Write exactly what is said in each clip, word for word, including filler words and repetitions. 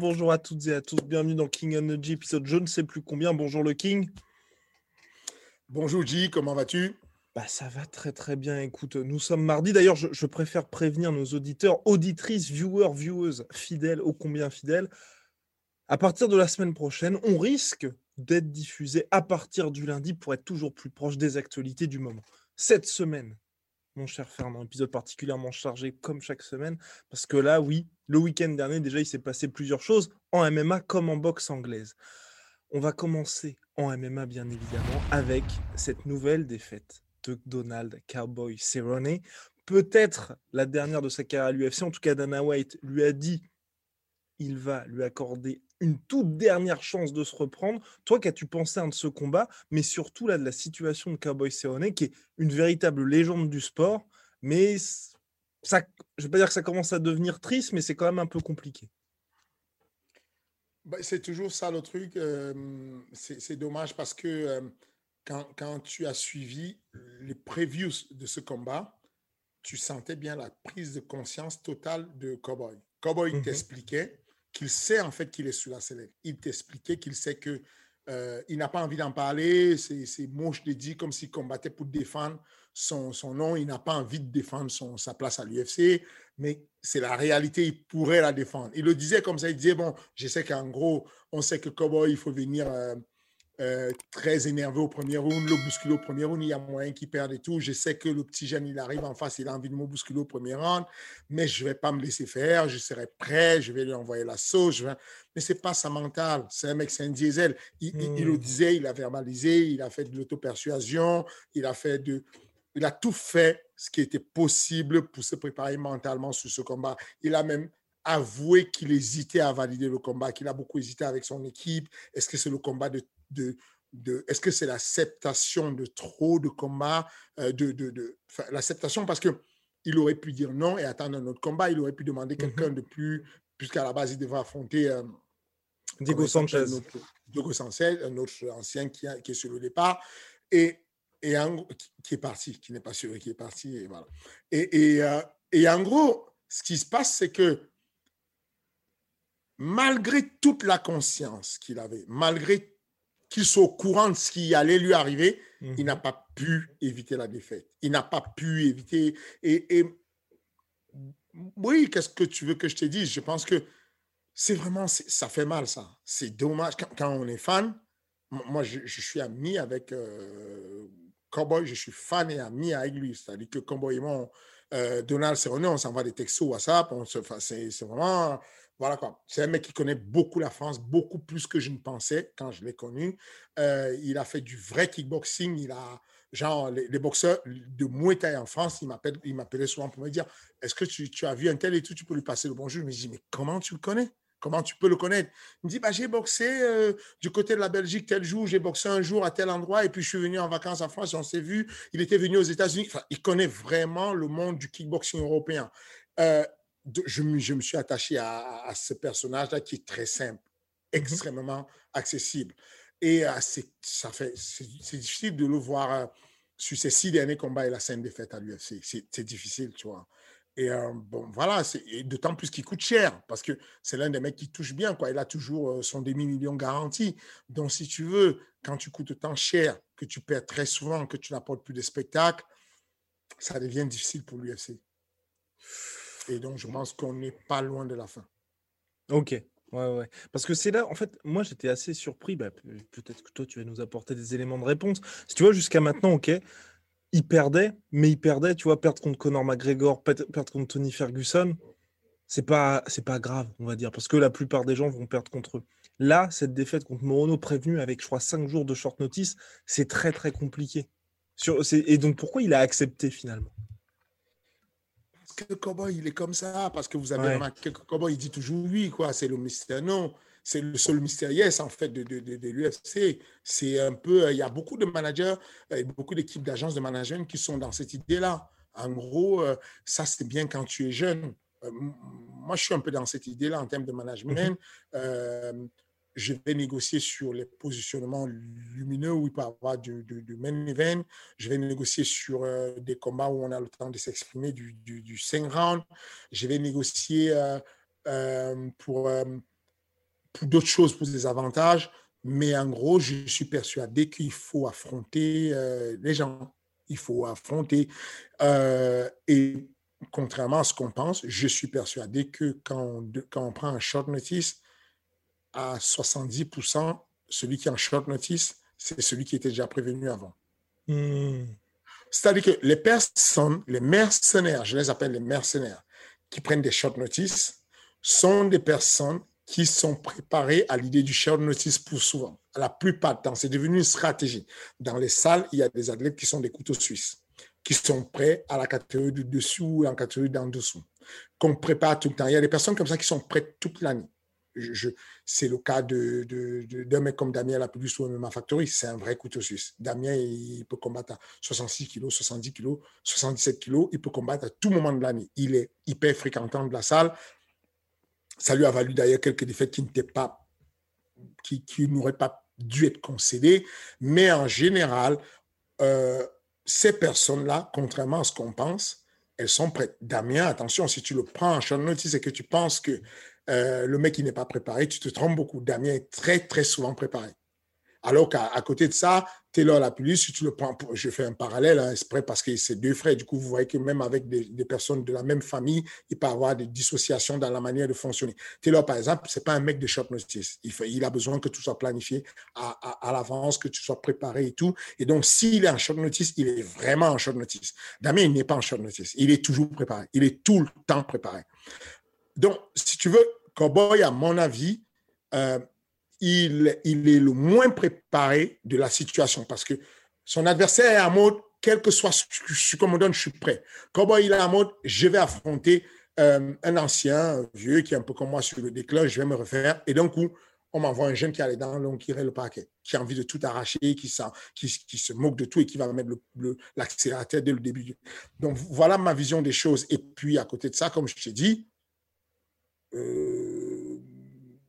Bonjour à toutes et à tous, bienvenue dans King Energy, épisode je ne sais plus combien. Bonjour le King. Bonjour J, comment vas-tu? Bah ça va très très bien, écoute, nous sommes mardi. D'ailleurs, je, je préfère prévenir nos auditeurs, auditrices, viewers, vieweuses, fidèles, ô combien fidèles. À partir de la semaine prochaine, on risque d'être diffusé à partir du lundi pour être toujours plus proche des actualités du moment. Cette semaine, mon cher Fernand, épisode particulièrement chargé comme chaque semaine, parce que là, oui, le week-end dernier, déjà, il s'est passé plusieurs choses en M M A comme en boxe anglaise. On va commencer en M M A, bien évidemment, avec cette nouvelle défaite de Donald Cowboy Cerrone. Peut-être la dernière de sa carrière à l'U F C. En tout cas, Dana White lui a dit il va lui accorder une toute dernière chance de se reprendre. Toi, qu'as-tu pensé hein, de ce combat, mais surtout là, de la situation de Cowboy Cerrone, qui est une véritable légende du sport, mais ça, je ne vais pas dire que ça commence à devenir triste, mais c'est quand même un peu compliqué. Bah, c'est toujours ça le truc, euh, c'est, c'est dommage parce que euh, quand, quand tu as suivi les previews de ce combat, tu sentais bien la prise de conscience totale de Cowboy. Cowboy mm-hmm. t'expliquait qu'il sait en fait qu'il est sous la sellette. Il t'expliquait qu'il sait qu'il euh, n'a pas envie d'en parler. C'est, c'est moche de dire comme s'il combattait pour défendre son, son nom. Il n'a pas envie de défendre son, sa place à l'U F C, mais c'est la réalité, il pourrait la défendre. Il le disait comme ça, il disait, bon, je sais qu'en gros, on sait que Cowboy, il faut venir euh, euh, très énervé au premier round, le bousculer au premier round, il y a moyen qu'il perde et tout. Je sais que le petit jeune, il arrive en face, il a envie de me bousculer au premier round, mais je ne vais pas me laisser faire, je serai prêt, je vais lui envoyer la sauce. Vais... Mais ce n'est pas sa mentale, c'est un mec, c'est un diesel. Il, mmh. il, il le disait, il a verbalisé, il a fait de l'auto-persuasion, il a fait de... Il a tout fait ce qui était possible pour se préparer mentalement sur ce combat. Il a même avoué qu'il hésitait à valider le combat, qu'il a beaucoup hésité avec son équipe. Est-ce que c'est le combat de... de, de est-ce que c'est l'acceptation de trop de combats euh, de, de, de, l'acceptation parce qu'il aurait pu dire non et attendre un autre combat. Il aurait pu demander quelqu'un mm-hmm. de plus, puisqu'à la base, il devrait affronter... Euh, Diego Sanchez. Diego Sanchez, un autre ancien qui, a, qui est sur le départ. Et... Et en, qui est parti, qui n'est pas sûr, qui est parti, et voilà. Et, et, euh, et en gros, ce qui se passe, c'est que malgré toute la conscience qu'il avait, malgré qu'il soit au courant de ce qui allait lui arriver, mmh. il n'a pas pu éviter la défaite. Il n'a pas pu éviter. Et, et oui, qu'est-ce que tu veux que je te dise? Je pense que c'est vraiment, c'est, ça fait mal, ça. C'est dommage. Quand, quand on est fan, moi, je, je suis ami avec... Euh, Cowboy, je suis fan et ami avec lui. C'est-à-dire que Cowboy et moi, euh, Donald Cerrone, on s'envoie des textos WhatsApp. On se, c'est, c'est vraiment... Voilà quoi. C'est un mec qui connaît beaucoup la France, beaucoup plus que je ne pensais quand je l'ai connu. Euh, il a fait du vrai kickboxing. Il a, genre, les, les boxeurs de Muay Thai en France, il, m'appelle, il m'appelait souvent pour me dire « Est-ce que tu, tu as vu un tel et tout, tu peux lui passer le bonjour ?» Je me dis « Mais comment tu le connais ? Comment tu peux le connaître ?» Il me dit, bah, j'ai boxé euh, du côté de la Belgique tel jour, j'ai boxé un jour à tel endroit, et puis je suis venu en vacances en France, on s'est vu, il était venu aux États-Unis. Enfin, il connaît vraiment le monde du kickboxing européen. Euh, de, je, je me suis attaché à, à ce personnage-là qui est très simple, extrêmement accessible. Et euh, c'est, ça fait, c'est, c'est difficile de le voir euh, sur ces six derniers combats et la scène défaite à l'U F C. C'est, c'est difficile, tu vois. Et euh, bon, voilà, c'est, et d'autant plus qu'il coûte cher, parce que c'est l'un des mecs qui touche bien, quoi. Il a toujours son demi-million garanti. Donc, si tu veux, quand tu coûtes autant cher, que tu perds très souvent, que tu n'apportes plus de spectacle, ça devient difficile pour l'U F C. Et donc, je pense qu'on n'est pas loin de la fin. OK. Ouais, ouais. Parce que c'est là, en fait, moi j'étais assez surpris. Bah, peut-être que toi, tu vas nous apporter des éléments de réponse. Si tu vois, jusqu'à maintenant, OK. il perdait, mais il perdait, tu vois, perdre contre Conor McGregor, perdre contre Tony Ferguson, c'est pas, c'est pas grave, on va dire, parce que la plupart des gens vont perdre contre eux. Là, cette défaite contre Moreno prévenue avec, je crois, cinq jours de short notice, c'est très, très compliqué. Sur, c'est, et donc, pourquoi il a accepté, finalement ? Parce que Cowboy, il est comme ça, parce que vous avez ouais. remarqué que Cowboy, il dit toujours oui, quoi, c'est le mystère, non. C'est le seul mystérieux, en fait, de, de, de, de l'U F C. C'est un peu... Il y a beaucoup de managers, beaucoup d'équipes d'agences de management qui sont dans cette idée-là. En gros, ça, c'est bien quand tu es jeune. Moi, je suis un peu dans cette idée-là en termes de management. Euh, je vais négocier sur les positionnements lumineux où il peut y avoir du, du, du main event. Je vais négocier sur euh, des combats où on a le temps de s'exprimer du, du, du cinq rounds. Je vais négocier euh, euh, pour... Euh, pour d'autres choses, pour des avantages. Mais en gros, je suis persuadé qu'il faut affronter euh, les gens. Il faut affronter. Euh, et contrairement à ce qu'on pense, je suis persuadé que quand on, quand on prend un short notice, à soixante-dix pour cent, celui qui est en short notice, c'est celui qui était déjà prévenu avant. Mmh. C'est-à-dire que les personnes, les mercenaires, je les appelle les mercenaires, qui prennent des short notice, sont des personnes qui sont préparés à l'idée du short notice pour souvent. La plupart du temps, c'est devenu une stratégie. Dans les salles, il y a des athlètes qui sont des couteaux suisses, qui sont prêts à la catégorie du dessous, à la catégorie d'en dessous, qu'on prépare tout le temps. Il y a des personnes comme ça qui sont prêtes toute l'année. Je, je, c'est le cas de, de, de, d'un mec comme Damien Lapidus ou M M A Factory, c'est un vrai couteau suisse. Damien, il peut combattre à soixante-six kilos, soixante-dix kilos, soixante-dix-sept kilos, il peut combattre à tout moment de l'année. Il est hyper fréquentant de la salle. Ça lui a valu d'ailleurs quelques défaites qui n'étaient pas, qui, qui n'auraient pas dû être concédées. Mais en général, euh, ces personnes-là, contrairement à ce qu'on pense, elles sont prêtes. Damien, attention, si tu le prends en short notice et que tu penses que euh, le mec il n'est pas préparé, tu te trompes beaucoup. Damien est très, très souvent préparé. Alors qu'à à côté de ça, Taylor Lapulus, si tu le prends, pour, je fais un parallèle hein, exprès parce que c'est deux frères. Du coup, vous voyez que même avec des, des personnes de la même famille, il peut y avoir des dissociations dans la manière de fonctionner. Taylor, par exemple, ce n'est pas un mec de short notice. Il, fait, il a besoin que tout soit planifié à, à, à l'avance, que tout soit préparé et tout. Et donc, s'il est en short notice, il est vraiment en short notice. Damien, il n'est pas en short notice. Il est toujours préparé. Il est tout le temps préparé. Donc, si tu veux, Cowboy, à mon avis... Euh, Il, il est le moins préparé de la situation parce que son adversaire est en mode, quel que soit ce que, qu'on me donne, je suis prêt. Cowboy, il est en mode, je vais affronter euh, un ancien, un vieux qui est un peu comme moi sur le déclin, je vais me refaire. Et d'un coup, on m'envoie un jeune qui a les dents longues, qui règle le paquet, qui a envie de tout arracher, qui, ça, qui, qui se moque de tout et qui va mettre le, le, l'accélérateur dès le début. Donc, voilà ma vision des choses. Et puis, à côté de ça, comme je t'ai dit, euh,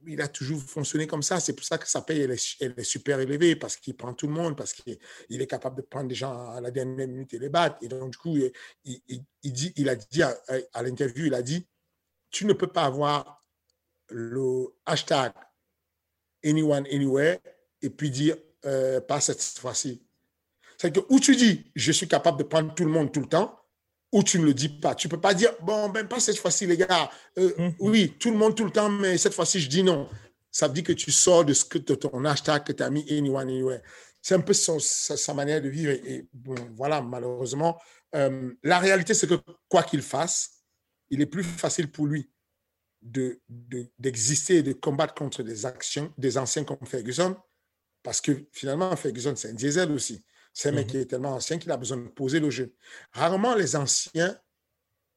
il a toujours fonctionné comme ça. C'est pour ça que sa paye, elle est, elle est super élevée parce qu'il prend tout le monde, parce qu'il il est capable de prendre des gens à la dernière minute et les battre. Et donc, du coup, il, il, il, dit, il a dit à, à l'interview, il a dit, tu ne peux pas avoir le hashtag anyone, anywhere et puis dire, euh, pas cette fois-ci. C'est-à-dire que où tu dis, je suis capable de prendre tout le monde tout le temps, ou tu ne le dis pas. Tu ne peux pas dire, bon, ben pas cette fois-ci, les gars. Euh, mm-hmm. Oui, tout le monde, tout le temps, mais cette fois-ci, je dis non. Ça veut dire que tu sors de, ce que, de ton hashtag que tu as mis anyone, anywhere. C'est un peu son, sa, sa manière de vivre. Et, et bon, voilà, malheureusement, euh, la réalité, c'est que quoi qu'il fasse, il est plus facile pour lui de, de, d'exister et de combattre contre des actions, des anciens comme Ferguson, parce que finalement, Ferguson, c'est un diesel aussi. C'est un mec qui est tellement ancien qu'il a besoin de poser le jeu. Rarement, les anciens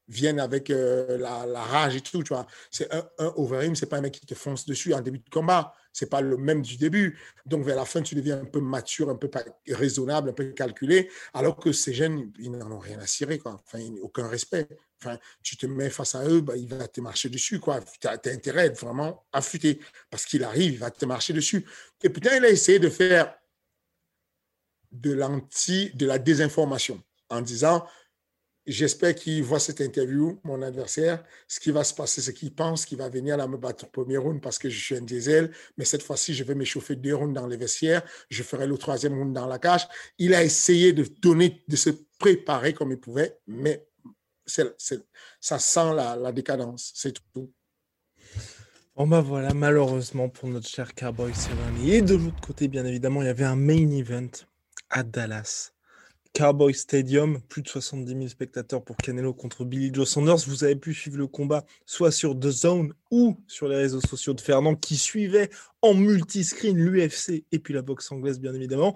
viennent avec euh, la, la rage et tout, tu vois. C'est un, un Overeem, c'est pas un mec qui te fonce dessus en début de combat. C'est pas le même du début. Donc, vers la fin, tu deviens un peu mature, un peu raisonnable, un peu calculé, alors que ces jeunes, ils n'en ont rien à cirer, quoi. Enfin, aucun respect. Enfin, tu te mets face à eux, bah, il va te marcher dessus, quoi. Tu as intérêt à être vraiment affûté parce qu'il arrive, il va te marcher dessus. Et putain, il a essayé de faire de l'anti, de la désinformation en disant, j'espère qu'il voit cette interview, mon adversaire, ce qui va se passer, c'est qu'il pense qu'il va venir là me battre au premier round parce que je suis un diesel, mais cette fois-ci, je vais m'échauffer deux rounds dans les vestiaires, je ferai le troisième round dans la cage. Il a essayé de donner, de se préparer comme il pouvait, mais c'est, c'est, ça sent la, la décadence, c'est tout. Bon bah voilà, malheureusement pour notre cher Cowboy Cerrone. Et de l'autre côté, bien évidemment, il y avait un main event à Dallas, Cowboy Stadium, plus de soixante-dix mille spectateurs pour Canelo contre Billy Joe Saunders. Vous avez pu suivre le combat soit sur The Zone ou sur les réseaux sociaux de Fernand qui suivait en multiscreen l'U F C et puis la boxe anglaise bien évidemment.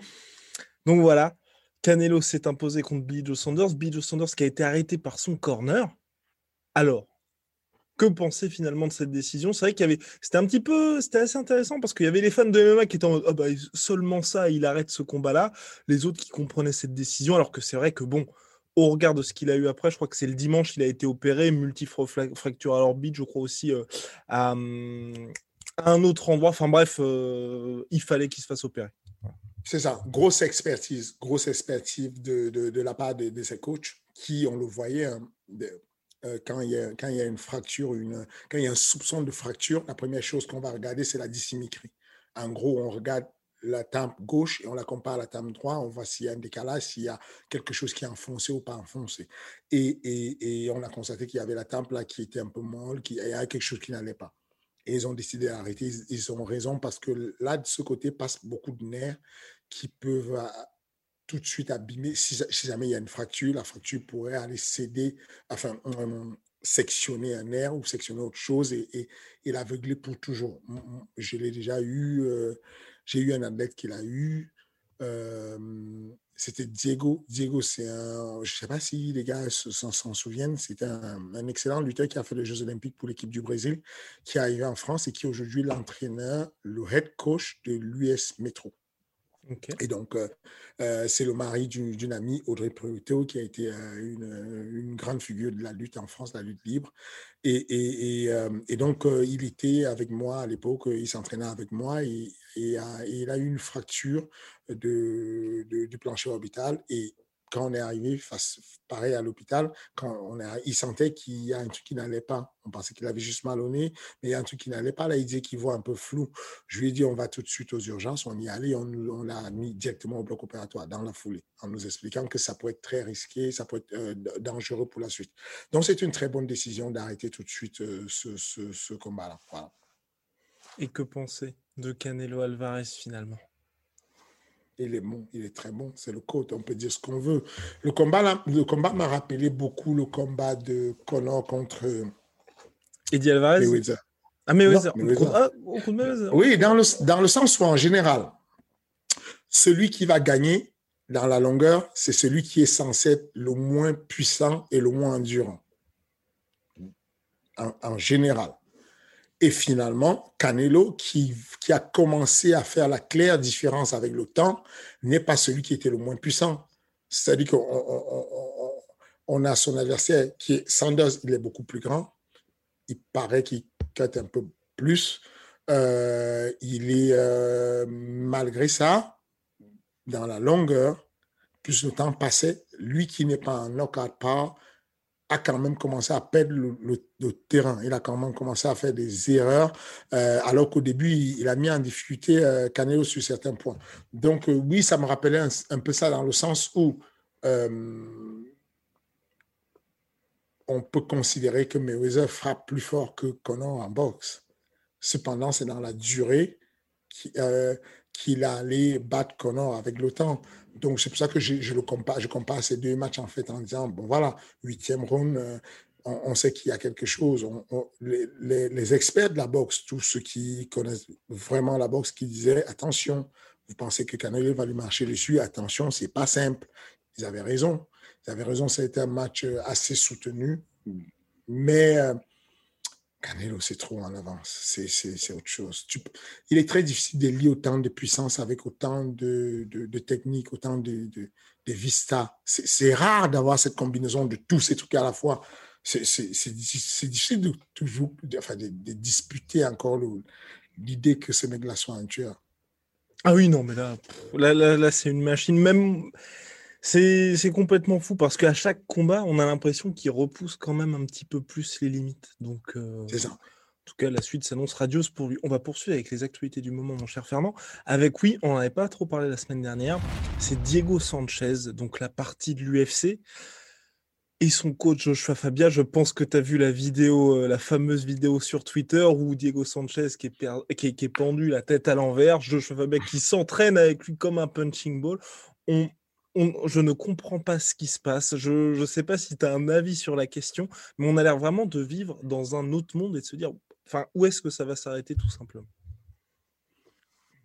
Donc voilà, Canelo s'est imposé contre Billy Joe Saunders. Billy Joe Saunders qui a été arrêté par son corner. Alors, que penser finalement de cette décision? C'est vrai qu'il y avait, c'était un petit peu, c'était assez intéressant parce qu'il y avait les fans de M M A qui étaient en mode, oh bah, seulement ça, il arrête ce combat-là. Les autres qui comprenaient cette décision, alors que c'est vrai que bon, au regard de ce qu'il a eu après, je crois que c'est le dimanche, il a été opéré, multifracture à l'orbite, je crois aussi euh, à, à un autre endroit. Enfin bref, euh, il fallait qu'il se fasse opérer. C'est ça, grosse expertise, grosse expertise de, de, de la part de, de ses coachs qui, on le voyait, hein, de, euh, quand, il y a, quand il y a une fracture, une, quand il y a un soupçon de fracture, la première chose qu'on va regarder, c'est la dissymétrie. En gros, on regarde la tempe gauche et on la compare à la tempe droite, on voit s'il y a un décalage, s'il y a quelque chose qui est enfoncé ou pas enfoncé. Et, et, et on a constaté qu'il y avait la tempe là qui était un peu molle, qu'il y a quelque chose qui n'allait pas. Et ils ont décidé d'arrêter. Ils, ils ont raison parce que là, de ce côté, passent beaucoup de nerfs qui peuvent uh, tout de suite abîmer. Si, si jamais il y a une fracture, la fracture pourrait aller céder, enfin, um, sectionner un nerf ou sectionner autre chose et, et, et l'aveugler pour toujours. Je l'ai déjà eu. Euh, j'ai eu un athlète qui l'a eu. Euh, c'était Diego. Diego, c'est un... Je ne sais pas si les gars s'en, s'en souviennent. C'était un, un excellent lutteur qui a fait les Jeux Olympiques pour l'équipe du Brésil, qui est arrivé en France et qui est aujourd'hui l'entraîneur, le head coach de l'U S Metro. Okay. Et donc, euh, euh, c'est le mari d'une, d'une amie, Audrey Préuteau, qui a été euh, une, une grande figure de la lutte en France, la lutte libre. Et, et, et, euh, et donc, euh, il était avec moi à l'époque, il s'entraînait avec moi et, et, a, et il a eu une fracture de, de, du plancher orbital. Et quand on est arrivé, face, pareil à l'hôpital, quand on est, il sentait qu'il y a un truc qui n'allait pas. On pensait qu'il avait juste mal au nez, mais il y a un truc qui n'allait pas. Là, il disait qu'il voit un peu flou. Je lui ai dit, on va tout de suite aux urgences. On y allait, on, on l'a mis directement au bloc opératoire dans la foulée, en nous expliquant que ça pourrait être très risqué, ça pourrait être euh, dangereux pour la suite. Donc, c'est une très bonne décision d'arrêter tout de suite euh, ce, ce, ce combat-là. Voilà. Et que penser de Canelo Alvarez, finalement? Il est bon, il est très bon, c'est le coach, on peut dire ce qu'on veut. Le combat, là, le combat m'a rappelé beaucoup le combat de Conor contre Eddie Alvarez. Mayweather. Ah, Mayweather. Non, Mayweather. Ah, au coup de Mayweather. Oui, dans le, dans le sens où en général, celui qui va gagner dans la longueur, c'est celui qui est censé être le moins puissant et le moins endurant. En, en général. Et finalement, Canelo, qui, qui a commencé à faire la claire différence avec le temps, n'est pas celui qui était le moins puissant. C'est-à-dire qu'on on, on, on a son adversaire qui est Sanders, il est beaucoup plus grand. Il paraît qu'il cote un peu plus. Euh, il est, euh, malgré ça, dans la longueur, plus le temps passait, lui qui n'est pas en knockout power, a quand même commencé à perdre le, le, le terrain. Il a quand même commencé à faire des erreurs, euh, alors qu'au début, il, il a mis en difficulté euh, Canelo sur certains points. Donc, euh, oui, ça me rappelait un, un peu ça dans le sens où euh, on peut considérer que Mayweather frappe plus fort que Conor en boxe. Cependant, c'est dans la durée qui... Euh, qu'il allait battre Conor avec le temps. Donc, c'est pour ça que je, je le compare, je compare ces deux matchs en fait en disant, bon voilà, huitième round, euh, on, on sait qu'il y a quelque chose. On, on, les, les, les experts de la boxe, tous ceux qui connaissent vraiment la boxe, qui disaient, attention, vous pensez que Canelo va lui marcher dessus, attention, c'est pas simple. Ils avaient raison. Ils avaient raison, ça a été un match assez soutenu. Mais... Euh, Canelo, c'est trop en avance, c'est, c'est, c'est autre chose. Tu, il est très difficile de lier autant de puissance avec autant de, de, de techniques, autant de, de, de vistas. C'est, c'est rare d'avoir cette combinaison de tous ces trucs à la fois. C'est, c'est, c'est, c'est difficile de, toujours, de, enfin, de, de disputer encore le, l'idée que ce mec-là soit un tueur. Ah oui, non, mais là, là, là, là c'est une machine. Même, c'est, c'est complètement fou parce qu'à chaque combat, on a l'impression qu'il repousse quand même un petit peu plus les limites. Donc, euh, c'est ça. En tout cas, la suite s'annonce radieuse pour lui. On va poursuivre avec les actualités du moment, mon cher Fernand. Avec, oui, on n'en avait pas trop parlé la semaine dernière, c'est Diego Sanchez, donc la partie de l'U F C. Et son coach Joshua Fabia, je pense que tu as vu la vidéo, la fameuse vidéo sur Twitter où Diego Sanchez qui est, per... qui est, qui est pendu la tête à l'envers, Joshua Fabia qui s'entraîne avec lui comme un punching ball. On... On, je ne comprends pas ce qui se passe. Je ne sais pas si tu as un avis sur la question, mais on a l'air vraiment de vivre dans un autre monde et de se dire enfin, où est-ce que ça va s'arrêter tout simplement.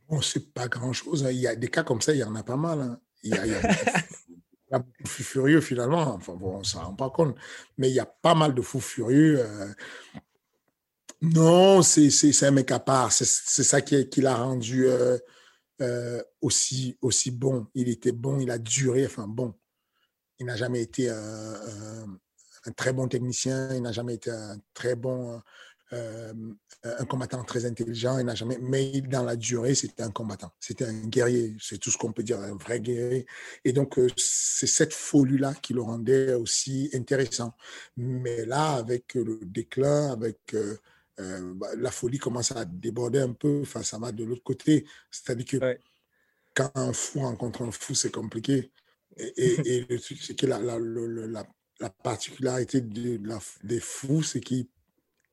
Bon, c'est pas grand-chose. Il y a des cas comme ça, il y en a pas mal. Hein. Il y a, il y a, il y a beaucoup de fous furieux finalement. Enfin, bon, on ne s'en rend pas compte. Mais il y a pas mal de fous furieux. Euh... Non, c'est, c'est, c'est un mec à part. C'est, c'est ça qui, qui l'a rendu... Euh... Euh, aussi, aussi bon. Il était bon, il a duré, enfin bon. Il n'a jamais été euh, euh, un très bon technicien, il n'a jamais été un très bon euh, un combattant très intelligent, il n'a jamais, mais dans la durée, c'était un combattant, c'était un guerrier, c'est tout ce qu'on peut dire, un vrai guerrier. Et donc, euh, c'est cette folie-là qui le rendait aussi intéressant. Mais là, avec le déclin, avec... Euh, Euh, bah, la folie commence à déborder un peu, enfin, ça va de l'autre côté. C'est-à-dire que ouais. Quand un fou rencontre un fou, c'est compliqué. Et, et, et le truc, c'est que la, la, la, la, la particularité de la, des fous, c'est qu'ils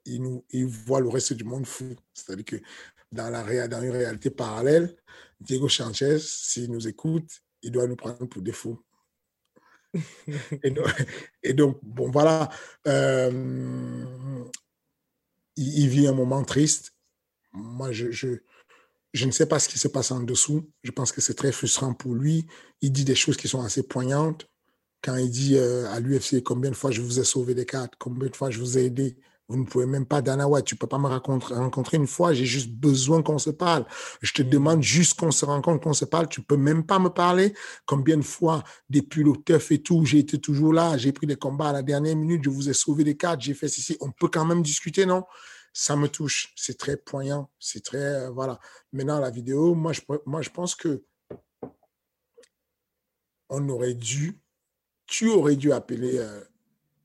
ils nous, ils voient le reste du monde fou. C'est-à-dire que dans, la, dans une réalité parallèle, Diego Sanchez, s'il nous écoute, il doit nous prendre pour des fous. et, donc, et donc, bon, voilà. Euh, Il vit un moment triste. Moi, je, je, je ne sais pas ce qui se passe en dessous. Je pense que c'est très frustrant pour lui. Il dit des choses qui sont assez poignantes. Quand il dit euh, à l'U F C, combien de fois je vous ai sauvé des cartes, combien de fois je vous ai aidé, vous ne pouvez même pas, Dana White, tu ne peux pas me rencontrer une fois, j'ai juste besoin qu'on se parle. Je te demande juste qu'on se rencontre, qu'on se parle, tu ne peux même pas me parler. Combien de fois, depuis le teuf et tout, j'ai été toujours là, j'ai pris des combats à la dernière minute, je vous ai sauvé des cartes, j'ai fait ceci, on peut quand même discuter, non ? Ça me touche, c'est très poignant, c'est très... Euh, voilà. Maintenant, la vidéo, moi je, moi, je pense que on aurait dû, tu aurais dû appeler... Euh,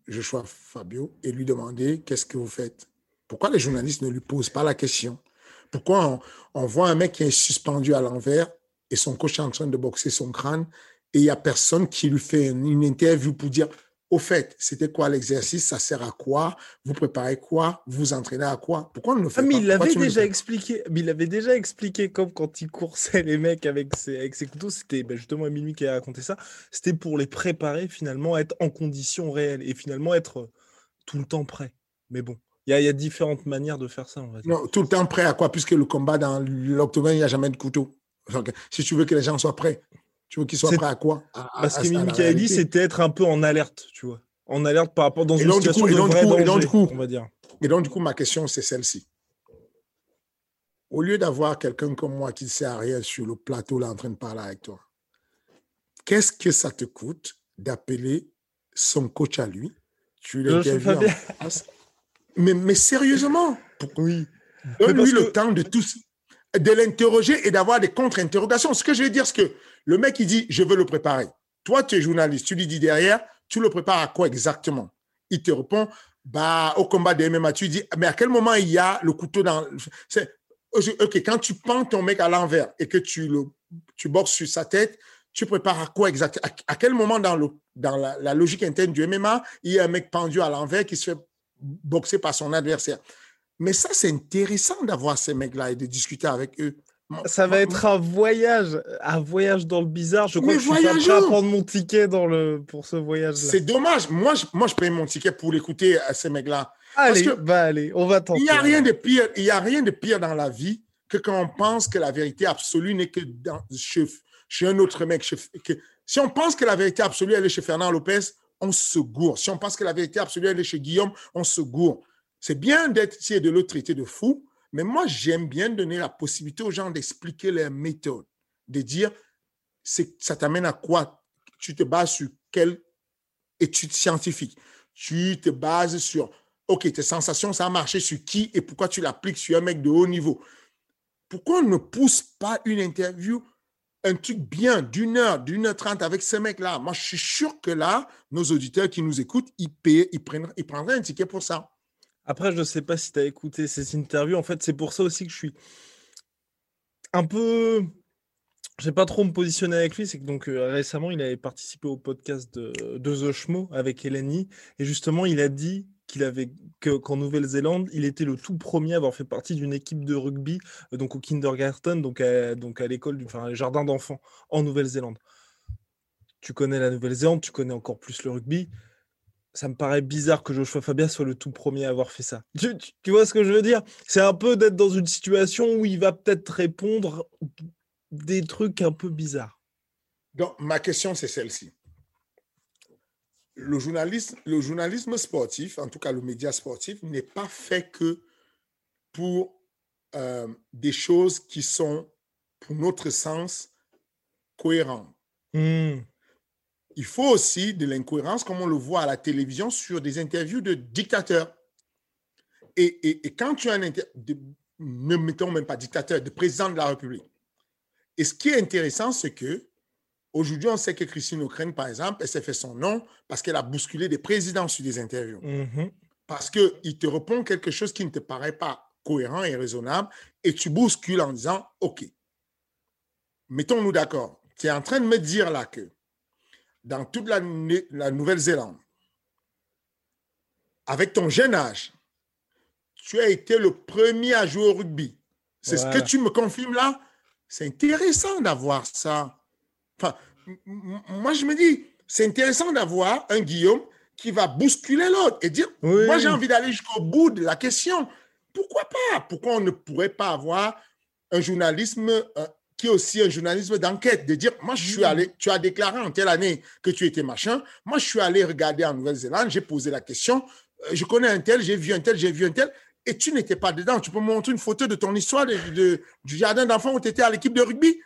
Joshua Fabio et lui demander qu'est-ce que vous faites. Pourquoi les journalistes ne lui posent pas la question? Pourquoi on, on voit un mec qui est suspendu à l'envers et son coach est en train de boxer son crâne et il n'y a personne qui lui fait une, une interview pour dire au fait, c'était quoi l'exercice? Ça sert à quoi? Vous préparez quoi? Vous vous entraînez à quoi? Pourquoi on ne le fait ah, mais pas? Il l'avait déjà expliqué. Mais il l'avait déjà expliqué comme quand il coursait les mecs avec ses, avec ses couteaux. C'était ben justement Emilio qui a raconté ça. C'était pour les préparer finalement à être en condition réelle et finalement être tout le temps prêt. Mais bon, il y a, y a différentes manières de faire ça. On va dire. Non, tout le temps prêt à quoi? Puisque le combat dans l'octogone, il n'y a jamais de couteau. Donc, si tu veux que les gens soient prêts. Tu veux qu'ils soient c'est... prêts à quoi à, Parce à, que Mimi a dit, c'était être un peu en alerte, tu vois. En alerte par rapport dans et une donc, situation coup, de vrai coup, danger, donc, coup, on va dire. Et donc, du coup, ma question, c'est celle-ci. Au lieu d'avoir quelqu'un comme moi qui ne sert à rien sur le plateau, là, en train de parler avec toi, qu'est-ce que ça te coûte d'appeler son coach à lui? Tu l'interviews en face. Mais, mais sérieusement, oui. Donne-lui le que... temps de tout... de l'interroger et d'avoir des contre-interrogations. Ce que je veux dire, c'est que le mec, il dit, je veux le préparer. Toi, tu es journaliste, tu lui dis derrière, tu le prépares à quoi exactement? Il te répond, bah, au combat de M M A, tu dis, mais à quel moment il y a le couteau dans... C'est... OK, quand tu pends ton mec à l'envers et que tu, le... tu boxes sur sa tête, tu prépares à quoi exactement? À quel moment dans, le... dans la... la logique interne du M M A, il y a un mec pendu à l'envers qui se fait boxer par son adversaire? Mais ça, c'est intéressant d'avoir ces mecs-là et de discuter avec eux. Ça va être un voyage, un voyage dans le bizarre. Je crois mais que je suis pas prêt à prendre mon ticket dans le... pour ce voyage-là. C'est dommage. Moi je, moi, je paye mon ticket pour l'écouter à ces mecs-là. Allez, Parce que bah allez, on va tenter. Il n'y a rien de pire, il n'y a rien de pire dans la vie que quand on pense que la vérité absolue n'est que dans, chez, chez un autre mec. Chez, que, si on pense que la vérité absolue, elle est chez Fernand Lopez, on se gourre. Si on pense que la vérité absolue, elle est chez Guillaume, on se gourre. C'est bien d'être ici et de l'autre traité de fou, mais moi, j'aime bien donner la possibilité aux gens d'expliquer leurs méthodes, de dire c'est, ça t'amène à quoi? Tu te bases sur quelle étude scientifique? Tu te bases sur, OK, tes sensations, ça a marché sur qui et pourquoi tu l'appliques sur un mec de haut niveau? Pourquoi on ne pousse pas une interview, un truc bien d'une heure, d'une heure trente avec ce mec-là? Moi, je suis sûr que là, nos auditeurs qui nous écoutent, ils, paient, ils, prennent, ils prendraient un ticket pour ça. Après, je ne sais pas si tu as écouté ces interviews. En fait, c'est pour ça aussi que je suis un peu... Je ne sais pas trop me positionner avec lui. C'est que donc, euh, récemment, il avait participé au podcast de, de The Schmo avec Eleni. Et justement, il a dit qu'il avait... que, qu'en Nouvelle-Zélande, il était le tout premier à avoir fait partie d'une équipe de rugby euh, donc au kindergarten, donc à, donc à l'école, du, enfin, les jardins d'enfants en Nouvelle-Zélande. tu connais la Nouvelle-Zélande, tu connais encore plus le rugby. Ça me paraît bizarre que Joshua Fabia soit le tout premier à avoir fait ça. Tu, tu, tu vois ce que je veux dire ? C'est un peu d'être dans une situation où il va peut-être répondre des trucs un peu bizarres. Donc, ma question, c'est celle-ci. Le journalisme, le journalisme sportif, en tout cas le média sportif, n'est pas fait que pour euh, des choses qui sont, pour notre sens, cohérentes. Mmh. Il faut aussi de l'incohérence, comme on le voit à la télévision, sur des interviews de dictateurs. Et, et, et quand tu as un... Inter- de, ne mettons même pas dictateur, de président de la République. Et ce qui est intéressant, c'est qu'aujourd'hui, on sait que Christine O'Crane, par exemple, elle s'est fait son nom parce qu'elle a bousculé des présidents sur des interviews. Mm-hmm. Parce qu'il te répond quelque chose qui ne te paraît pas cohérent et raisonnable et tu bouscules en disant « OK, mettons-nous d'accord. Tu es en train de me dire là que dans toute la, la Nouvelle-Zélande, avec ton jeune âge, tu as été le premier à jouer au rugby. C'est ouais. ce que tu me confirmes là. C'est intéressant d'avoir ça. Enfin, m- m- moi, je me dis, c'est intéressant d'avoir un Guillaume qui va bousculer l'autre et dire, oui. moi, j'ai envie d'aller jusqu'au bout de la question. Pourquoi pas? Pourquoi on ne pourrait pas avoir un journalisme... Euh, qui est aussi un journalisme d'enquête, de dire, moi, je suis allé, tu as déclaré en telle année que tu étais machin, moi, je suis allé regarder en Nouvelle-Zélande, j'ai posé la question, je connais un tel, j'ai vu un tel, j'ai vu un tel, et tu n'étais pas dedans. Tu peux me montrer une photo de ton histoire de, de, du jardin d'enfants où tu étais à l'équipe de rugby?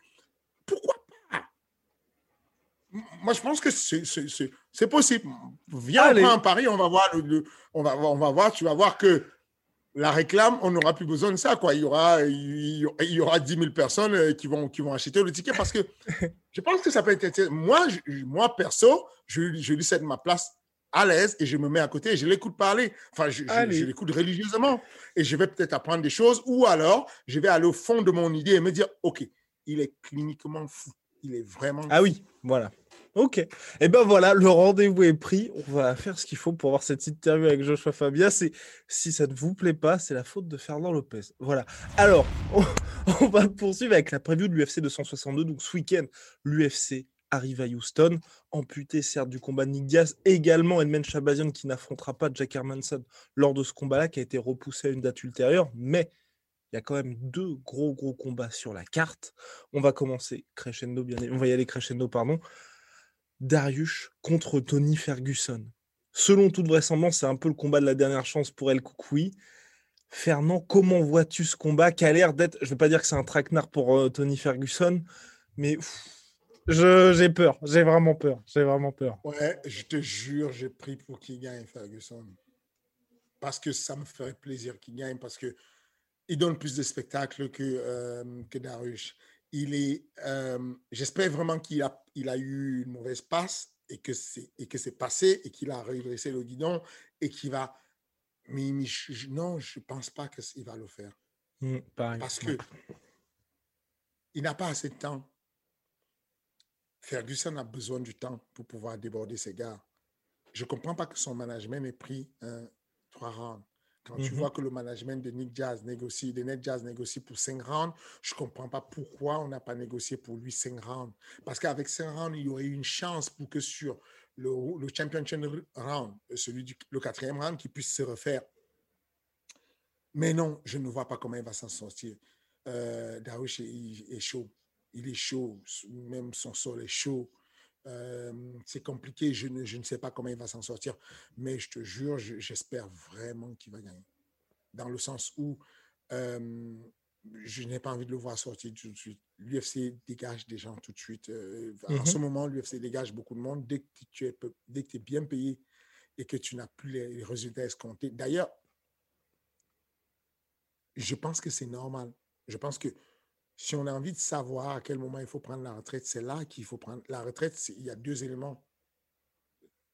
Pourquoi pas? Moi, je pense que c'est, c'est, c'est, c'est possible. Viens en Paris, on va voir, le, le, on va, on va voir, tu vas voir que la réclame, on n'aura plus besoin de ça, quoi. Il y aura, il y aura dix mille personnes qui vont, qui vont acheter le ticket parce que je pense que ça peut être intéressant. Moi, je, moi perso, je, je lui cède ma place à l'aise et je me mets à côté et je l'écoute parler. Enfin, je, je, je l'écoute religieusement et je vais peut-être apprendre des choses ou alors je vais aller au fond de mon idée et me dire, OK, il est cliniquement fou. Il est vraiment Ah fou. Oui, voilà. Ok, et eh ben voilà, le rendez-vous est pris. On va faire ce qu'il faut pour voir cette interview avec Joshua Fabia. C'est, si ça ne vous plaît pas, c'est la faute de Fernand Lopez. Voilà. Alors, on, on va poursuivre avec la preview de l'U F C deux cent soixante-deux. Donc ce week-end, l'U F C arrive à Houston, amputé certes du combat de Nick Diaz, également Edmond Shabazian qui n'affrontera pas Jack Hermanson lors de ce combat-là, qui a été repoussé à une date ultérieure, mais il y a quand même deux gros gros combats sur la carte. On va commencer crescendo, bien on va y aller crescendo, pardon. Darius contre Tony Ferguson. Selon toute vraisemblance, c'est un peu le combat de la dernière chance pour El Koukoui. Fernand, comment vois-tu ce combat qui a l'air d'être... Je ne vais pas dire que c'est un traquenard pour euh, Tony Ferguson, mais pff, je, j'ai peur. J'ai vraiment peur. J'ai vraiment peur. Ouais, je te jure, j'ai pris pour qu'il gagne Ferguson. Parce que ça me ferait plaisir qu'il gagne, parce qu'il donne plus de spectacles que, euh, que Darius. Il est, euh, j'espère vraiment qu'il a, il a eu une mauvaise passe et que, c'est, et que c'est passé et qu'il a redressé le guidon et qu'il va... Mais, mais je, non, je ne pense pas qu'il va le faire. Mmh, parce qu'il n'a pas assez de temps. Ferguson a besoin du temps pour pouvoir déborder ses gars. Je ne comprends pas que son management ait pris hein, trois rounds. Quand mm-hmm. tu vois que le management de Nick Diaz négocie, de Nick Diaz négocie pour cinq rounds, je ne comprends pas pourquoi on n'a pas négocié pour lui cinq rounds. Parce qu'avec cinq rounds, il y aurait eu une chance pour que sur le, le championship round, celui du le quatrième round, qu'il puisse se refaire. Mais non, je ne vois pas comment il va s'en sortir. Euh, Darius est, est chaud. Il est chaud. Même son sol est chaud. Euh, c'est compliqué, je ne, je ne sais pas comment il va s'en sortir, mais je te jure, je, j'espère vraiment qu'il va gagner. Dans le sens où euh, je n'ai pas envie de le voir sortir tout de suite. L'U F C dégage des gens tout de suite. Euh, mm-hmm. En ce moment, l'U F C dégage beaucoup de monde dès que tu es, dès que tu es bien payé et que tu n'as plus les résultats escomptés. D'ailleurs, je pense que c'est normal. Je pense que si on a envie de savoir à quel moment il faut prendre la retraite, c'est là qu'il faut prendre. La retraite, c'est, il y a deux éléments.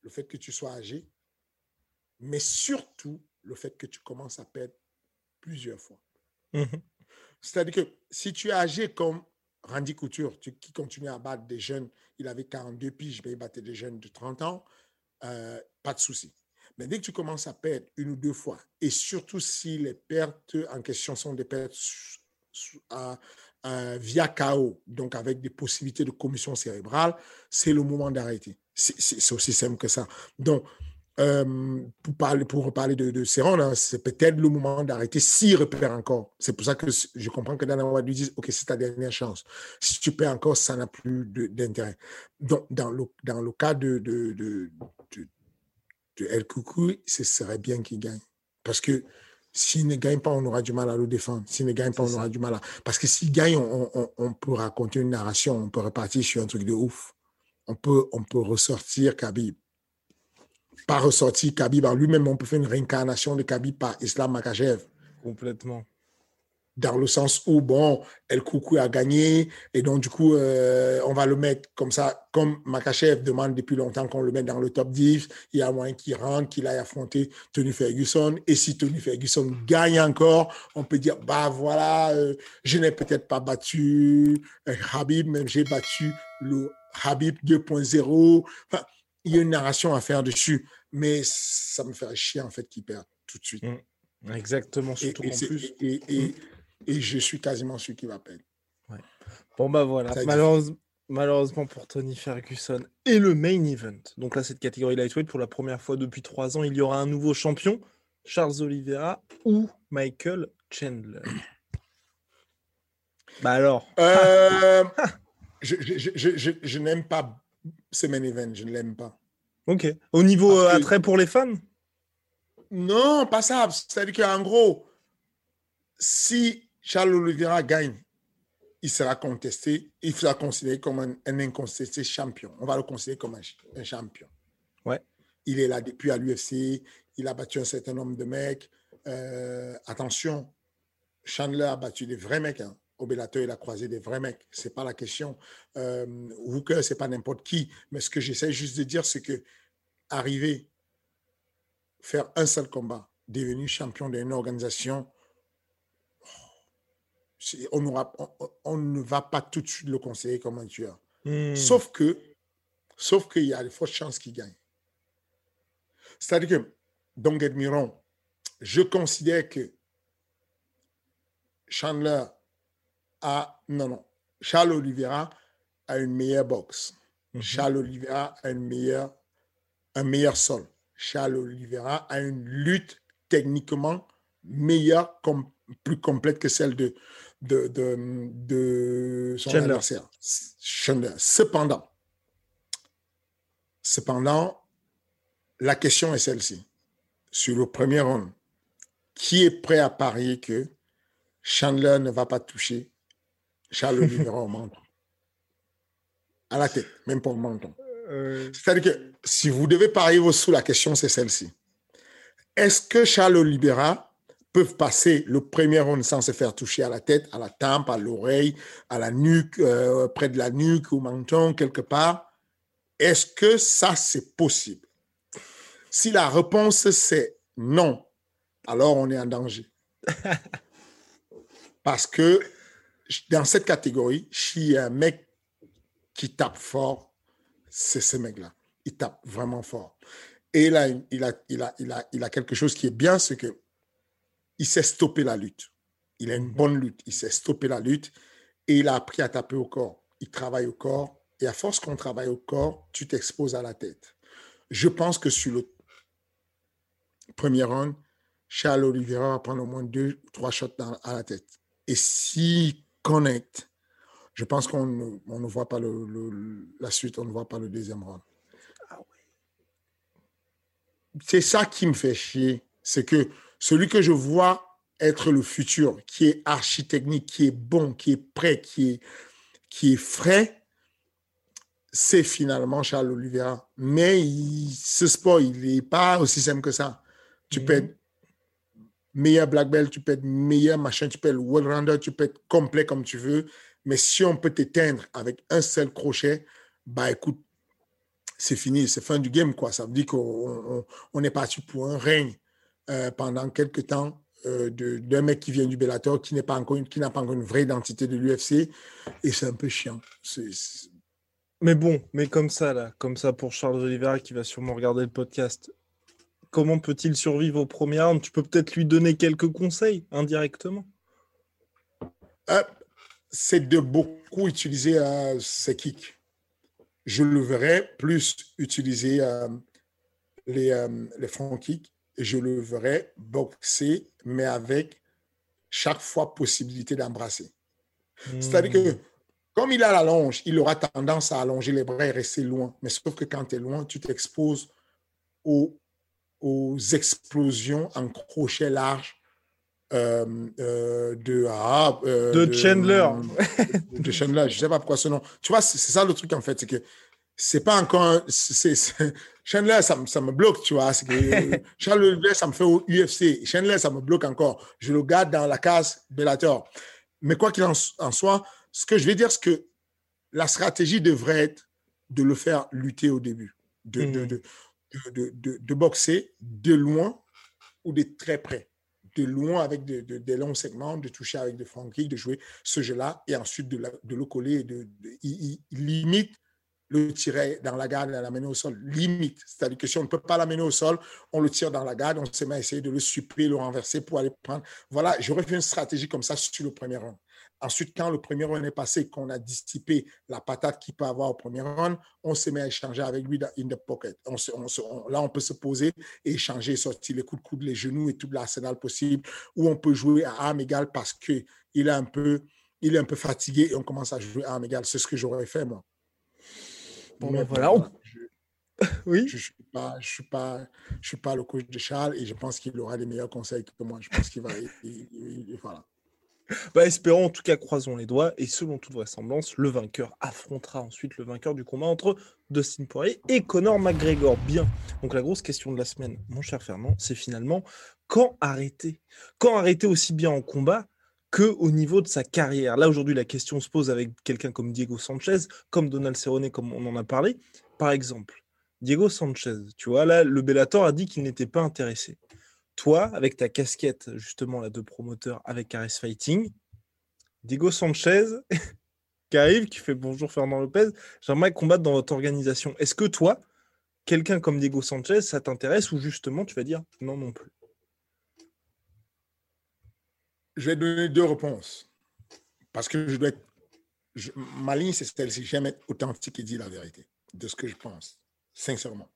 Le fait que tu sois âgé, mais surtout le fait que tu commences à perdre plusieurs fois. Mm-hmm. C'est-à-dire que si tu es âgé comme Randy Couture, tu, qui continue à battre des jeunes, il avait quarante-deux piges, mais il battait des jeunes de trente ans, euh, pas de souci. Mais dès que tu commences à perdre une ou deux fois, et surtout si les pertes en question sont des pertes à, euh, via K O, donc avec des possibilités de commotion cérébrale, c'est le moment d'arrêter. C'est, c'est, c'est aussi simple que ça. Donc, Euh, pour parler, pour reparler de, de Cerrone, hein, c'est peut-être le moment d'arrêter s'il repère encore. C'est pour ça que je comprends que Dana White lui dise « Ok, c'est ta dernière chance. Si tu perds encore, ça n'a plus de, d'intérêt. » Donc, dans le, dans le cas de, de, de, de, de El Koukoui, ce serait bien qu'il gagne. Parce que s'il ne gagne pas, on aura du mal à le défendre. S'il ne gagne pas, on aura du mal à... Parce que s'il gagne, on, on, on peut raconter une narration, on peut repartir sur un truc de ouf. On peut, on peut ressortir Khabib. Pas ressorti Khabib en lui-même, on peut faire une réincarnation de Khabib par Islam Makhachev. Complètement. Dans le sens où, bon, El Koukoui a gagné, et donc du coup, euh, on va le mettre comme ça. Comme Makhachev demande depuis longtemps qu'on le mette dans le top dix, il y a moyen qu'il rentre, qu'il aille affronter Tony Ferguson. Et si Tony Ferguson gagne encore, on peut dire, bah voilà, euh, je n'ai peut-être pas battu euh, Khabib, mais j'ai battu le Khabib deux point zéro. Enfin, il y a une narration à faire dessus, mais ça me ferait chier en fait qu'ils perdent tout de suite. Mmh, exactement, surtout et, et en plus. Et, et, et, et je suis quasiment sûr qu'il va perdre. Ouais. Bon, bah voilà. Malheureuse, malheureusement pour Tony Ferguson et le main event. Donc là, cette catégorie lightweight, pour la première fois depuis trois ans, il y aura un nouveau champion, Charles Oliveira ou Michael Chandler. Bah alors. Euh, je, je, je, je, je n'aime pas. Ce main event, je ne l'aime pas. Ok. Au niveau euh, attrait pour les fans ? Non, pas ça. C'est-à-dire qu'en gros, si Charles Oliveira gagne, il sera contesté, il sera considéré comme un, un incontesté champion. On va le considérer comme un, un champion. Ouais. Il est là depuis à l'U F C, il a battu un certain nombre de mecs. Euh, attention, Chandler a battu des vrais mecs, hein. Au Bellator, il a croisé des vrais mecs. Ce n'est pas la question. Euh, Hooker, ce n'est pas n'importe qui. Mais ce que j'essaie juste de dire, c'est que arriver, faire un seul combat, devenir champion d'une organisation, on, aura, on, on ne va pas tout de suite le conseiller comme un tueur. Mmh. Sauf que, sauf qu'il y a de fortes chances qu'il gagne. C'est-à-dire que, don't get me wrong, je considère que Chandler A, non, non. Charles Oliveira a une meilleure boxe. Mm-hmm. Charles Oliveira a une meilleure, un meilleur sol. Charles Oliveira a une lutte techniquement meilleure, com- plus complète que celle de, de, de, de son Chandler. adversaire. Chandler. Cependant, cependant, la question est celle-ci. Sur le premier round, qui est prêt à parier que Chandler ne va pas toucher Charles Oliveira au menton. À la tête, même pas au menton. Euh... C'est-à-dire que si vous devez parier vos sous, la question c'est celle-ci. Est-ce que Charles Oliveira peut passer le premier round sans se faire toucher à la tête, à la tempe, à l'oreille, à la nuque, euh, près de la nuque, au menton, quelque part? Est-ce que ça c'est possible? Si la réponse c'est non, alors on est en danger. Parce que dans cette catégorie, s'il y a un mec qui tape fort, c'est ce mec-là. Il tape vraiment fort. Et là, il a, il a, il a, il a quelque chose qui est bien, c'est qu'il sait stopper la lutte. Il a une bonne lutte. Il sait stopper la lutte et il a appris à taper au corps. Il travaille au corps et à force qu'on travaille au corps, tu t'exposes à la tête. Je pense que sur le premier round, Charles Oliveira va prendre au moins deux ou trois shots dans, à la tête. Et si connect, je pense qu'on on ne voit pas le, le, la suite, on ne voit pas le deuxième round. Ah ouais. C'est ça qui me fait chier. C'est que celui que je vois être le futur, qui est archi-technique, qui est bon, qui est prêt, qui est, qui est frais, c'est finalement Charles Oliveira. Mais il, ce sport, il n'est pas aussi simple que ça. Tu mmh. peux être meilleur black belt, tu peux être meilleur machin, tu peux être well-rounder, tu peux être complet comme tu veux. Mais si on peut t'éteindre avec un seul crochet, bah écoute, c'est fini, c'est fin du game, quoi. Ça veut dire qu'on on, on est parti pour un règne euh, pendant quelques temps euh, de, d'un mec qui vient du Bellator, qui, n'est pas encore une, qui n'a pas encore une vraie identité de l'U F C. Et c'est un peu chiant. C'est, c'est... Mais bon, mais comme ça, là, comme ça pour Charles Oliveira qui va sûrement regarder le podcast, comment peut-il survivre au premier round? Tu peux peut-être lui donner quelques conseils indirectement. Euh, c'est de beaucoup utiliser euh, ses kicks. Je le verrai plus utiliser euh, les, euh, les front kicks. Je le verrai boxer, mais avec chaque fois possibilité d'embrasser. Mmh. C'est-à-dire que comme il a la longe, il aura tendance à allonger les bras et rester loin. Mais sauf que quand tu es loin, tu t'exposes aux, aux explosions en crochet large euh, euh, de, ah, euh, de... De Chandler. De, de Chandler, je ne sais pas pourquoi ce nom. Tu vois, c'est, c'est ça le truc en fait, c'est que c'est pas encore... Un, c'est, c'est, Chandler, ça, ça me bloque, tu vois. C'est que Charles Oliveira, ça me fait au U F C. Chandler, ça me bloque encore. Je le garde dans la case Bellator. Mais quoi qu'il en, en soit... Ce que je vais dire, c'est que la stratégie devrait être de le faire lutter au début, de, mmh. de, de, de, de, de boxer de loin ou de très près, de loin avec de, de, des longs segments, de toucher avec des front kicks, de jouer ce jeu-là et ensuite de, la, de le coller. De, de, il, il limite le tirer dans la garde et l'amener au sol. Limite. C'est-à-dire que si on ne peut pas l'amener au sol, on le tire dans la garde, on se met à essayer de le supper, le renverser pour aller prendre. Voilà, j'aurais fait une stratégie comme ça sur le premier round. Ensuite, quand le premier round est passé, qu'on a dissipé la patate qu'il peut avoir au premier round, on se met à échanger avec lui dans in the pocket. On se, on se, on, là, on peut se poser et échanger, sortir les coups de coude, les genoux et tout l'arsenal possible, où on peut jouer à armes égales parce qu'il est un peu, il est un peu fatigué et on commence à jouer à armes égales. C'est ce que j'aurais fait, moi. Bon, mais voilà. On... Je, oui. Je ne suis, suis, suis pas le coach de Charles et je pense qu'il aura des meilleurs conseils que moi. Je pense qu'il va... il, il, il, voilà. Bah, espérons, en tout cas, croisons les doigts et selon toute vraisemblance, le vainqueur affrontera ensuite le vainqueur du combat entre Dustin Poirier et Conor McGregor. Bien, donc la grosse question de la semaine, mon cher Fernand, c'est finalement quand arrêter ? Quand arrêter aussi bien en combat qu'au niveau de sa carrière ? Là, aujourd'hui, la question se pose avec quelqu'un comme Diego Sanchez, comme Donald Cerrone, comme on en a parlé. Par exemple, Diego Sanchez, tu vois, là, le Bellator a dit qu'il n'était pas intéressé. Toi, avec ta casquette, justement, là, de promoteur avec Arès Fighting, Diego Sanchez, qui arrive, qui fait « Bonjour Fernand Lopez, j'aimerais combattre dans votre organisation ». Est-ce que toi, quelqu'un comme Diego Sanchez, ça t'intéresse ou justement, tu vas dire « Non, non plus ». Je vais donner deux réponses. Parce que je dois être... Je... Ma ligne, c'est celle-ci. J'aime être authentique et dire la vérité de ce que je pense, sincèrement.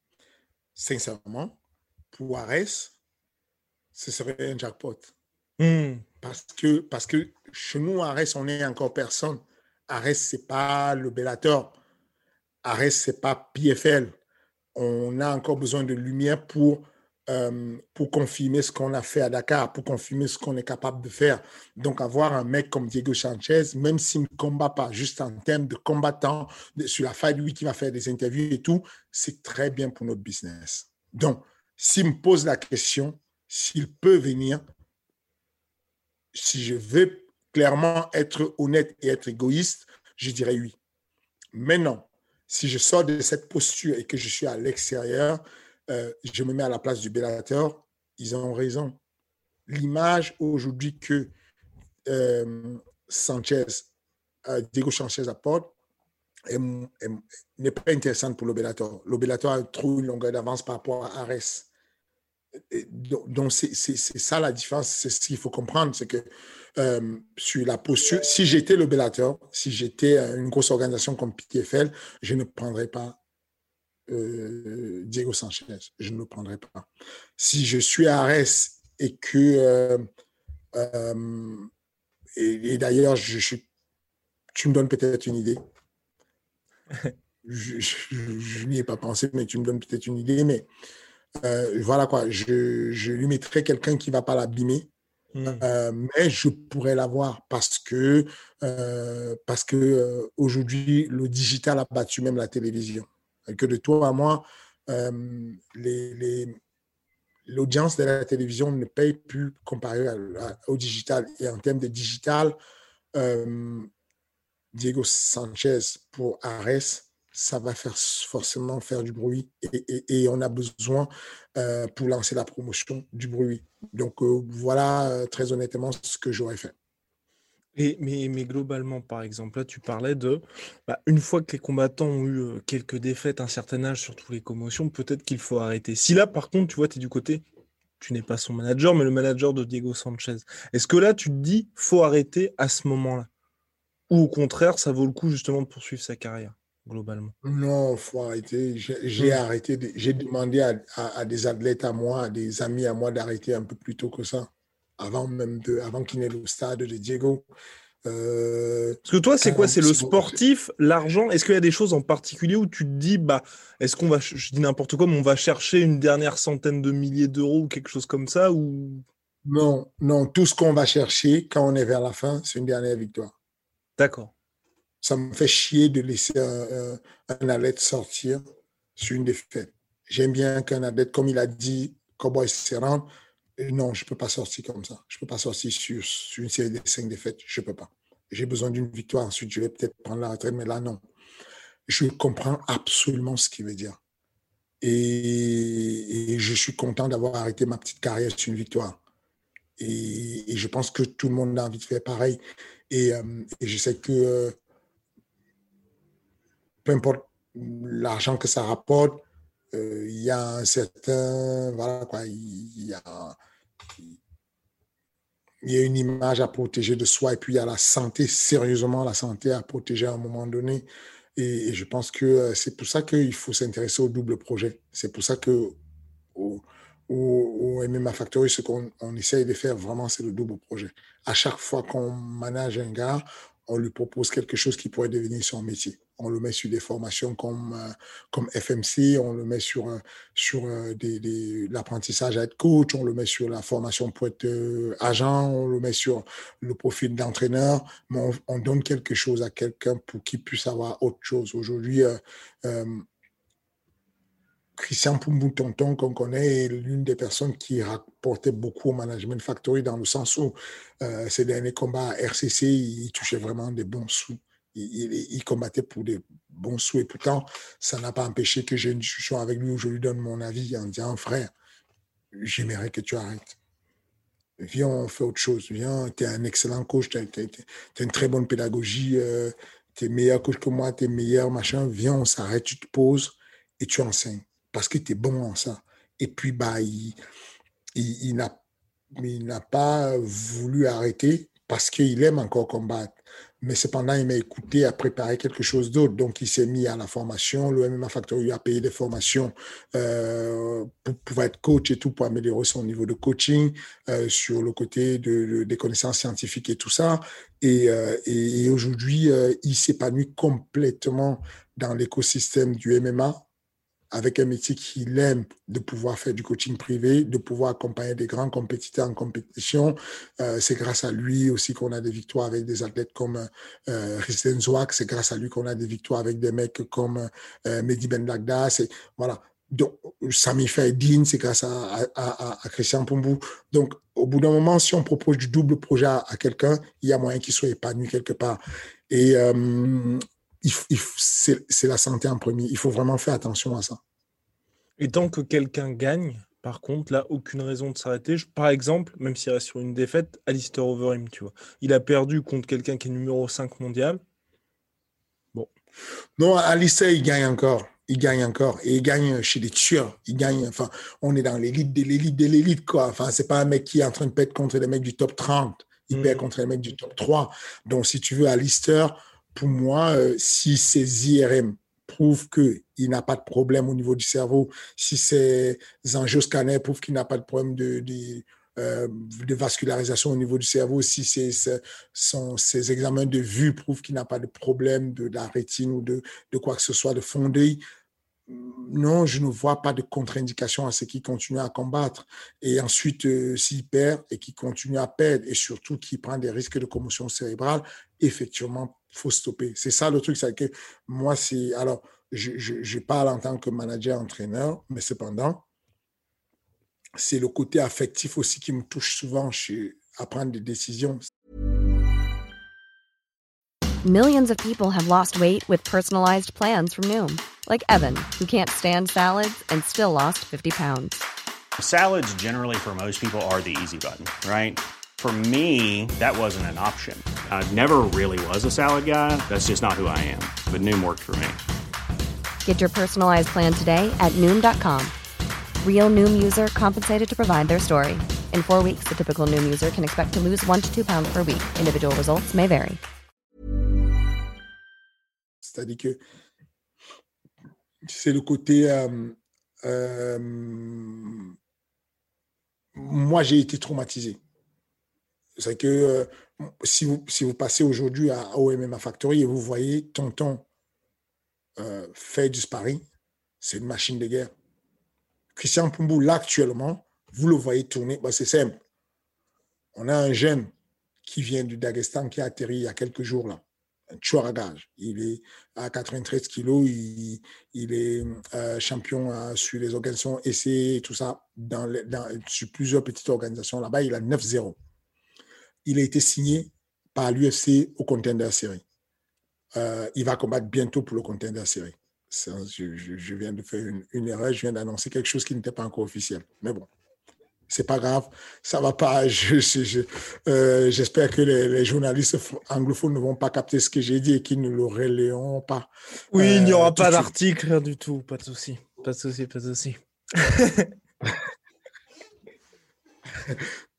Sincèrement, pour Arès, ce serait un jackpot. Mm. Parce que, parce que chez nous, Arès, on n'est encore personne. Arès, ce n'est pas le Bellator. Arès, ce n'est pas P F L. On a encore besoin de lumière pour, euh, pour confirmer ce qu'on a fait à Dakar, pour confirmer ce qu'on est capable de faire. Donc, avoir un mec comme Diego Sanchez, même s'il ne combat pas, juste en termes de combattant, sur la Fight Week, qui va faire des interviews et tout, c'est très bien pour notre business. Donc, s'il me pose la question, s'il peut venir, si je veux clairement être honnête et être égoïste, je dirais oui. Maintenant, si je sors de cette posture et que je suis à l'extérieur, euh, je me mets à la place du Bellator, ils ont raison. L'image aujourd'hui que euh, Sanchez, euh, Diego Sanchez apporte est, est, n'est pas intéressante pour le Bellator. Le Bellator a trop une longueur d'avance par rapport à Arès. Donc, c'est, c'est, c'est ça la différence, c'est ce qu'il faut comprendre, c'est que euh, sur la posture, si j'étais le Bellator, si j'étais une grosse organisation comme P F L, je ne prendrais pas euh, Diego Sanchez, je ne le prendrais pas. Si je suis à Arès et que, euh, euh, et, et d'ailleurs, je, je, tu me donnes peut-être une idée, je, je, je, je n'y ai pas pensé, mais tu me donnes peut-être une idée, mais Euh, voilà quoi, je, je lui mettrai quelqu'un qui ne va pas l'abîmer, mmh. euh, mais je pourrais l'avoir parce que, euh, parce que euh, aujourd'hui, le digital a battu même la télévision. Et que de toi à moi, euh, les, les, l'audience de la télévision ne paye plus comparé à, à, au digital. Et en termes de digital, euh, Diego Sanchez pour Arès, ça va faire forcément faire du bruit et, et, et on a besoin euh, pour lancer la promotion du bruit. Donc euh, voilà très honnêtement ce que j'aurais fait. Et, mais, mais globalement, par exemple, là tu parlais de, bah, une fois que les combattants ont eu euh, quelques défaites, un certain âge, surtout les commotions, peut-être qu'il faut arrêter. Si là par contre, tu vois, tu es du côté, tu n'es pas son manager, mais le manager de Diego Sanchez, est-ce que là tu te dis, faut arrêter à ce moment-là ? Ou au contraire, ça vaut le coup justement de poursuivre sa carrière, globalement? Non, il faut arrêter. J'ai, j'ai, mmh. arrêté de, j'ai demandé à, à, à des athlètes à moi, à des amis à moi d'arrêter un peu plus tôt que ça, avant même de, avant qu'il n'ait le stade de Diego. Euh, Parce que toi, c'est quoi? C'est le sportif, l'argent. Est-ce qu'il y a des choses en particulier où tu te dis, bah, est-ce qu'on va, je dis n'importe quoi, mais on va chercher une dernière centaine de milliers d'euros ou quelque chose comme ça ou... Non, non. Tout ce qu'on va chercher quand on est vers la fin, c'est une dernière victoire. D'accord. Ça me fait chier de laisser un, un athlète sortir sur une défaite. J'aime bien qu'un athlète, comme il a dit, Cowboy Cerrone, non, je ne peux pas sortir comme ça. Je ne peux pas sortir sur, sur une série de cinq défaites. Je ne peux pas. J'ai besoin d'une victoire. Ensuite, je vais peut-être prendre la retraite, mais là, non. Je comprends absolument ce qu'il veut dire. Et, et je suis content d'avoir arrêté ma petite carrière sur une victoire. Et, et je pense que tout le monde a envie de faire pareil. Et, euh, et je sais que euh, peu importe l'argent que ça rapporte, il euh, y a un certain... Voilà quoi. Il y a... Il y a une image à protéger de soi et puis il y a la santé, sérieusement la santé à protéger à un moment donné. Et, et je pense que c'est pour ça qu'il faut s'intéresser au double projet. C'est pour ça que au, au, au M M A Factory, ce qu'on on essaye de faire vraiment, c'est le double projet. À chaque fois qu'on manage un gars, on lui propose quelque chose qui pourrait devenir son métier. On le met sur des formations comme, euh, comme F M C, on le met sur, sur euh, des, des, l'apprentissage à être coach, on le met sur la formation pour être euh, agent, on le met sur le profil d'entraîneur, mais on, on donne quelque chose à quelqu'un pour qu'il puisse avoir autre chose. Aujourd'hui, euh, euh, Christian Pumbu, tonton qu'on connaît, est l'une des personnes qui rapportait beaucoup au Management Factory dans le sens où euh, ses derniers combats à R C C, il touchait vraiment des bons sous. Il, il, il combattait pour des bons sous et pourtant, ça n'a pas empêché que j'ai une discussion avec lui où je lui donne mon avis en disant « Frère, j'aimerais que tu arrêtes. Viens, on fait autre chose. Viens, tu es un excellent coach, tu as une très bonne pédagogie, euh, tu es meilleur coach que moi, tu es meilleur, machin. Viens, on s'arrête, tu te poses et tu enseignes parce que tu es bon en ça. » Et puis, bah, il, il, il, n'a, il n'a pas voulu arrêter parce qu'il aime encore combattre. Mais cependant, il m'a écouté à préparer quelque chose d'autre. Donc, il s'est mis à la formation. Le M M A Factory lui a payé des formations euh, pour pouvoir être coach et tout, pour améliorer son niveau de coaching euh, sur le côté de, de, des connaissances scientifiques et tout ça. Et, euh, et, et aujourd'hui, euh, il s'épanouit complètement dans l'écosystème du M M A avec un métier qu'il aime, de pouvoir faire du coaching privé, de pouvoir accompagner des grands compétiteurs en compétition. Euh, c'est grâce à lui aussi qu'on a des victoires avec des athlètes comme euh, Christian Zouak, c'est grâce à lui qu'on a des victoires avec des mecs comme euh, Mehdi Ben Lagda, c'est, voilà. Donc, Sami Faidin, c'est grâce à, à, à, à Christian Pumbu. Donc, au bout d'un moment, si on propose du double projet à, à quelqu'un, il y a moyen qu'il soit épanoui quelque part. Et... Euh, Il, il, c'est, c'est la santé en premier. Il faut vraiment faire attention à ça. Et tant que quelqu'un gagne, par contre, là, aucune raison de s'arrêter. Je, par exemple, même s'il reste sur une défaite, Alistair Overeem, tu vois. Il a perdu contre quelqu'un qui est numéro cinq mondial. Bon. Non, Alistair, il gagne encore. Il gagne encore. Et il gagne chez les tueurs. Il gagne, enfin, on est dans l'élite de l'élite de l'élite, quoi. Enfin, c'est pas un mec qui est en train de perdre contre les mecs du top trente. Il mmh. perd contre les mecs du top trois. Donc, si tu veux, Alistair... Pour moi, euh, si ces I R M prouvent qu'il n'a pas de problème au niveau du cerveau, si ces angioscanners prouvent qu'il n'a pas de problème de, de, euh, de vascularisation au niveau du cerveau, si ces, ces, son, ces examens de vue prouvent qu'il n'a pas de problème de, de la rétine ou de, de quoi que ce soit, de fond d'œil, non, je ne vois pas de contre-indication à ce qu'il continue à combattre. Et ensuite, euh, s'il perd et qu'il continue à perdre et surtout qu'il prend des risques de commotion cérébrale, effectivement, il faut stopper. C'est ça le truc. C'est que moi, c'est... Alors, je, je, je parle en tant que manager-entraîneur, mais cependant, c'est le côté affectif aussi qui me touche souvent chez, à prendre des décisions. Millions of people have lost weight with personalized plans from Noom. Like Evan, who can't stand salads and still lost fifty pounds. Salads generally for most people are the easy button, right? For me, that wasn't an option. I never really was a salad guy. That's just not who I am. But Noom worked for me. Get your personalized plan today at Noom dot com. Real Noom user compensated to provide their story. In four weeks, the typical Noom user can expect to lose one to two pounds per week. Individual results may vary. C'est-à-dire que c'est le côté... Euh, euh, moi, j'ai été traumatisé. C'est que euh, si, vous, si vous passez aujourd'hui à, au M M A Factory et vous voyez Tonton euh, faire du sparring, c'est une machine de guerre. Christian Pumbu, là, actuellement, vous le voyez tourner. Bah, c'est simple. On a un jeune qui vient du Daghestan qui a atterri il y a quelques jours, là. Un tueur à gage. Il est à quatre-vingt-treize kilos. Il, il est euh, champion euh, sur les organisations essais et tout ça, dans les, dans, sur plusieurs petites organisations. Là-bas, il a neuf zéro. Il a été signé par l'U F C au Contender Series. Euh, il va combattre bientôt pour le Contender Series. Ça, je, je, je viens de faire une, une erreur. Je viens d'annoncer quelque chose qui n'était pas encore officiel. Mais bon, c'est pas grave. Ça va pas. Je, je, je, euh, j'espère que les, les journalistes anglophones ne vont pas capter ce que j'ai dit et qu'ils ne le relayeront pas. Oui, euh, il n'y aura pas d'article, rien du tout. Pas de souci. Pas de souci, pas de souci.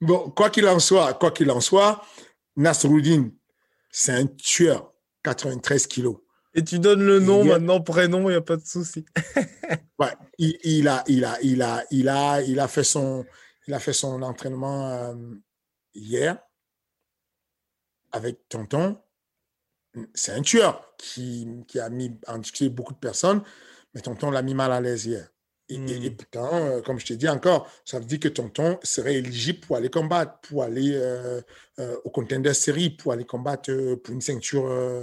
Bon, quoi qu'il en soit, quoi qu'il en soit, Nasruddin, c'est un tueur, quatre-vingt-treize kilos. Et tu donnes le nom, il a... maintenant, prénom, il n'y a pas de souci. Ouais, il, il, a, il, a, il, a, il, a, il a fait son, il a fait son entraînement euh, hier avec Tonton. C'est un tueur qui, qui a mis en discuter beaucoup de personnes, mais Tonton l'a mis mal à l'aise hier. Et, mm. et, et pourtant, euh, comme je t'ai dit encore, ça veut dire que Tonton serait éligible pour aller combattre, pour aller euh, euh, au Contender Series, pour aller combattre euh, pour une ceinture... Euh,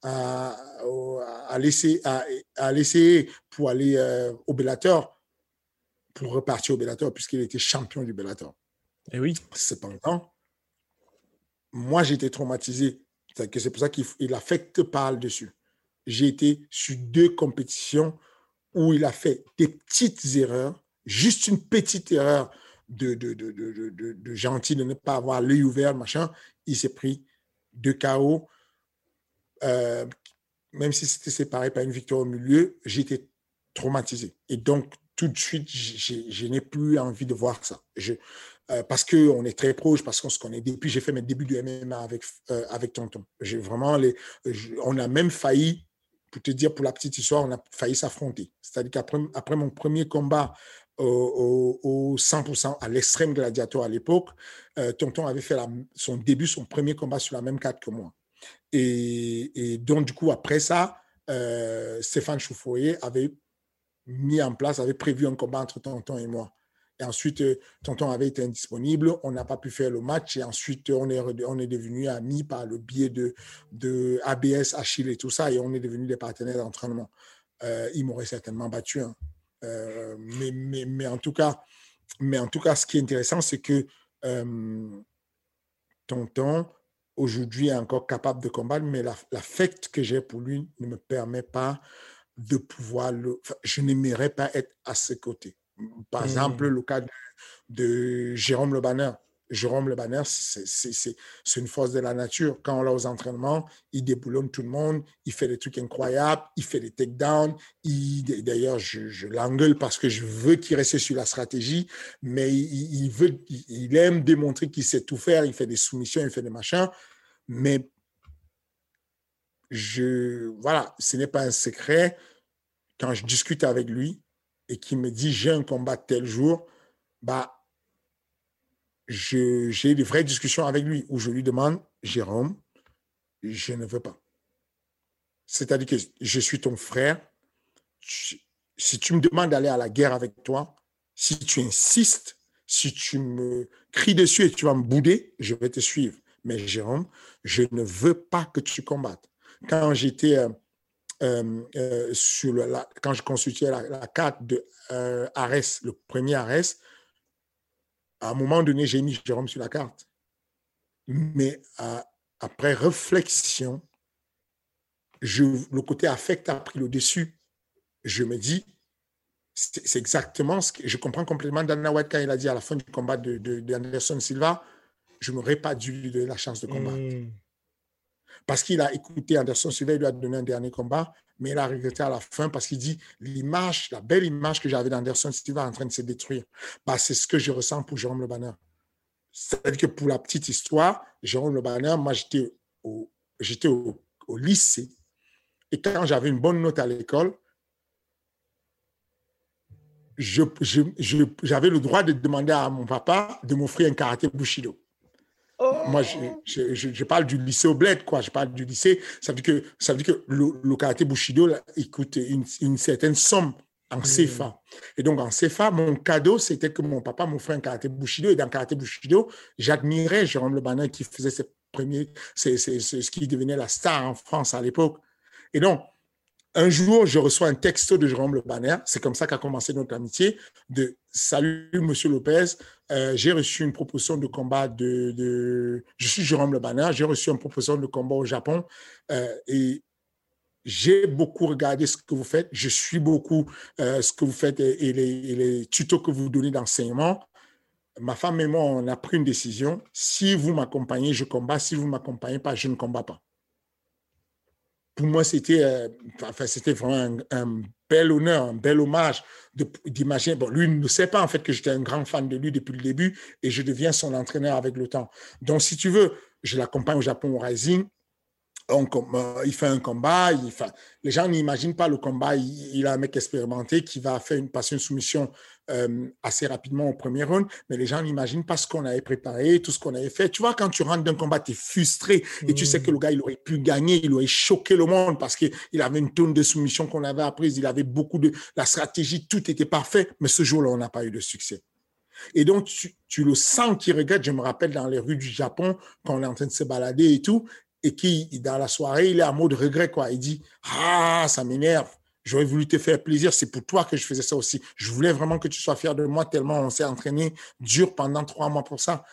à, à, laisser, à, à laisser pour aller euh, au Bellator, pour repartir au Bellator, puisqu'il était champion du Bellator. Et oui. Cependant, moi, j'ai été traumatisé. C'est-à-dire que c'est pour ça qu'il affecte par le dessus. J'ai été sur deux compétitions où il a fait des petites erreurs, juste une petite erreur de, de, de, de, de, de, de gentil, de ne pas avoir l'œil ouvert, machin. Il s'est pris deux K O. Euh, même si c'était séparé par une victoire au milieu, j'étais traumatisé. Et donc, tout de suite, j'ai, je n'ai plus envie de voir ça. Je, euh, parce qu'on est très proche, parce qu'on se connaît. Depuis, j'ai fait mes débuts de M M A avec, euh, avec Tonton. J'ai vraiment les, je, on a même failli, pour te dire, pour la petite histoire, on a failli s'affronter. C'est-à-dire qu'après après mon premier combat au, au, au cent pour cent, à l'Extrême Gladiator à l'époque, euh, Tonton avait fait la, son début, son premier combat sur la même carte que moi. Et, et donc, du coup, après ça, euh, Stéphane Choufoyer avait mis en place, avait prévu un combat entre Tonton et moi. Et ensuite, euh, Tonton avait été indisponible, on n'a pas pu faire le match. Et ensuite, on est, on est devenus amis par le biais de, de A B S, Achille et tout ça. Et on est devenus des partenaires d'entraînement. Euh, il m'aurait certainement battu. Hein. Euh, mais, mais, mais, en tout cas, mais en tout cas, ce qui est intéressant, c'est que euh, Tonton... aujourd'hui, est encore capable de combattre, mais la, l'affect que j'ai pour lui ne me permet pas de pouvoir le... Enfin, je n'aimerais pas être à ses côtés. Par mmh. exemple, le cas de, de Jérôme Le Banner. Jérôme Le Banner, c'est, c'est, c'est, c'est une force de la nature. Quand on l'a aux entraînements, il déboulonne tout le monde, il fait des trucs incroyables, il fait des takedowns. Il, d'ailleurs, je, je l'engueule parce que je veux qu'il reste sur la stratégie, mais il, il, veut, il aime démontrer qu'il sait tout faire, il fait des soumissions, il fait des machins. Mais je, voilà, ce n'est pas un secret. Quand je discute avec lui et qu'il me dit « j'ai un combat tel jour », bah, Je, j'ai des vraies discussions avec lui où je lui demande, Jérôme, je ne veux pas. C'est-à-dire que je suis ton frère. Tu, si tu me demandes d'aller à la guerre avec toi, si tu insistes, si tu me cries dessus et tu vas me bouder, je vais te suivre. Mais Jérôme, je ne veux pas que tu combattes. Quand j'étais euh, euh, euh, sur le, la, quand je consultais la, la carte de euh, Arès, le premier Arès, à un moment donné, j'ai mis Jérôme sur la carte. Mais euh, après réflexion, je, le côté affect a pris le dessus. Je me dis, c'est, c'est exactement ce que je comprends complètement. Dana White, quand il a dit à la fin du combat de, de, d'Anderson Silva, je n'aurais pas dû lui donner la chance de combattre. Mmh. Parce qu'il a écouté Anderson Silva, il lui a donné un dernier combat, mais il a regretté à la fin parce qu'il dit l'image, la belle image que j'avais d'Anderson Silva en train de se détruire. Bah, c'est ce que je ressens pour Jérôme Le Banner. C'est-à-dire que pour la petite histoire, Jérôme Le Banner, moi j'étais au, j'étais au, au lycée Et quand j'avais une bonne note à l'école, je, je, je, j'avais le droit de demander à mon papa de m'offrir un karaté Bushido. Oh. Moi, je, je, je, je parle du lycée au bled, quoi. Je parle du lycée. Ça veut dire que, ça veut dire que le, le karaté Bushido là, il coûte une, une certaine somme en C F A. Mmh. Et donc, en C F A, mon cadeau, c'était que mon papa m'offrait un karaté Bushido. Et dans le karaté Bushido, j'admirais Jérôme Le Banner qui faisait ses premiers, ses, ses, ses, ce qui devenait la star en France à l'époque. Et donc, un jour, je reçois un texto de Jérôme Le Banner. C'est comme ça qu'a commencé notre amitié. De « Salut, Monsieur Lopez. Euh, j'ai reçu une proposition de combat de, de... Je suis Jérôme Le Banner. J'ai reçu une proposition de combat au Japon. Euh, et j'ai beaucoup regardé ce que vous faites. Je suis beaucoup euh, ce que vous faites et, et, les, et les tutos que vous donnez d'enseignement. Ma femme et moi, on a pris une décision. Si vous m'accompagnez, je combats. Si vous ne m'accompagnez pas, je ne combats pas. » Pour moi, c'était, euh, enfin, c'était vraiment un, un bel honneur, un bel hommage de, d'imaginer. Bon, lui ne sait pas en fait que j'étais un grand fan de lui depuis le début et je deviens son entraîneur avec le temps. Donc, si tu veux, je l'accompagne au Japon au Rising. On, euh, il fait un combat. Il fait, les gens n'imaginent pas le combat. Il, il a un mec expérimenté qui va faire une, passer une soumission euh, assez rapidement au premier round. Mais les gens n'imaginent pas ce qu'on avait préparé, tout ce qu'on avait fait. Tu vois, quand tu rentres d'un combat, tu es frustré et mmh. tu sais que le gars, il aurait pu gagner, il aurait choqué le monde parce qu'il avait une tonne de soumissions qu'on avait apprises. Il avait beaucoup de... La stratégie, tout était parfait. Mais ce jour-là, on n'a pas eu de succès. Et donc, tu, tu le sens qui regrette. Je me rappelle dans les rues du Japon, quand on est en train de se balader et tout, et qui, dans la soirée, il est en mode regret, quoi. Il dit « Ah, ça m'énerve, j'aurais voulu te faire plaisir, c'est pour toi que je faisais ça aussi. Je voulais vraiment que tu sois fier de moi tellement on s'est entraîné dur pendant trois mois pour ça. »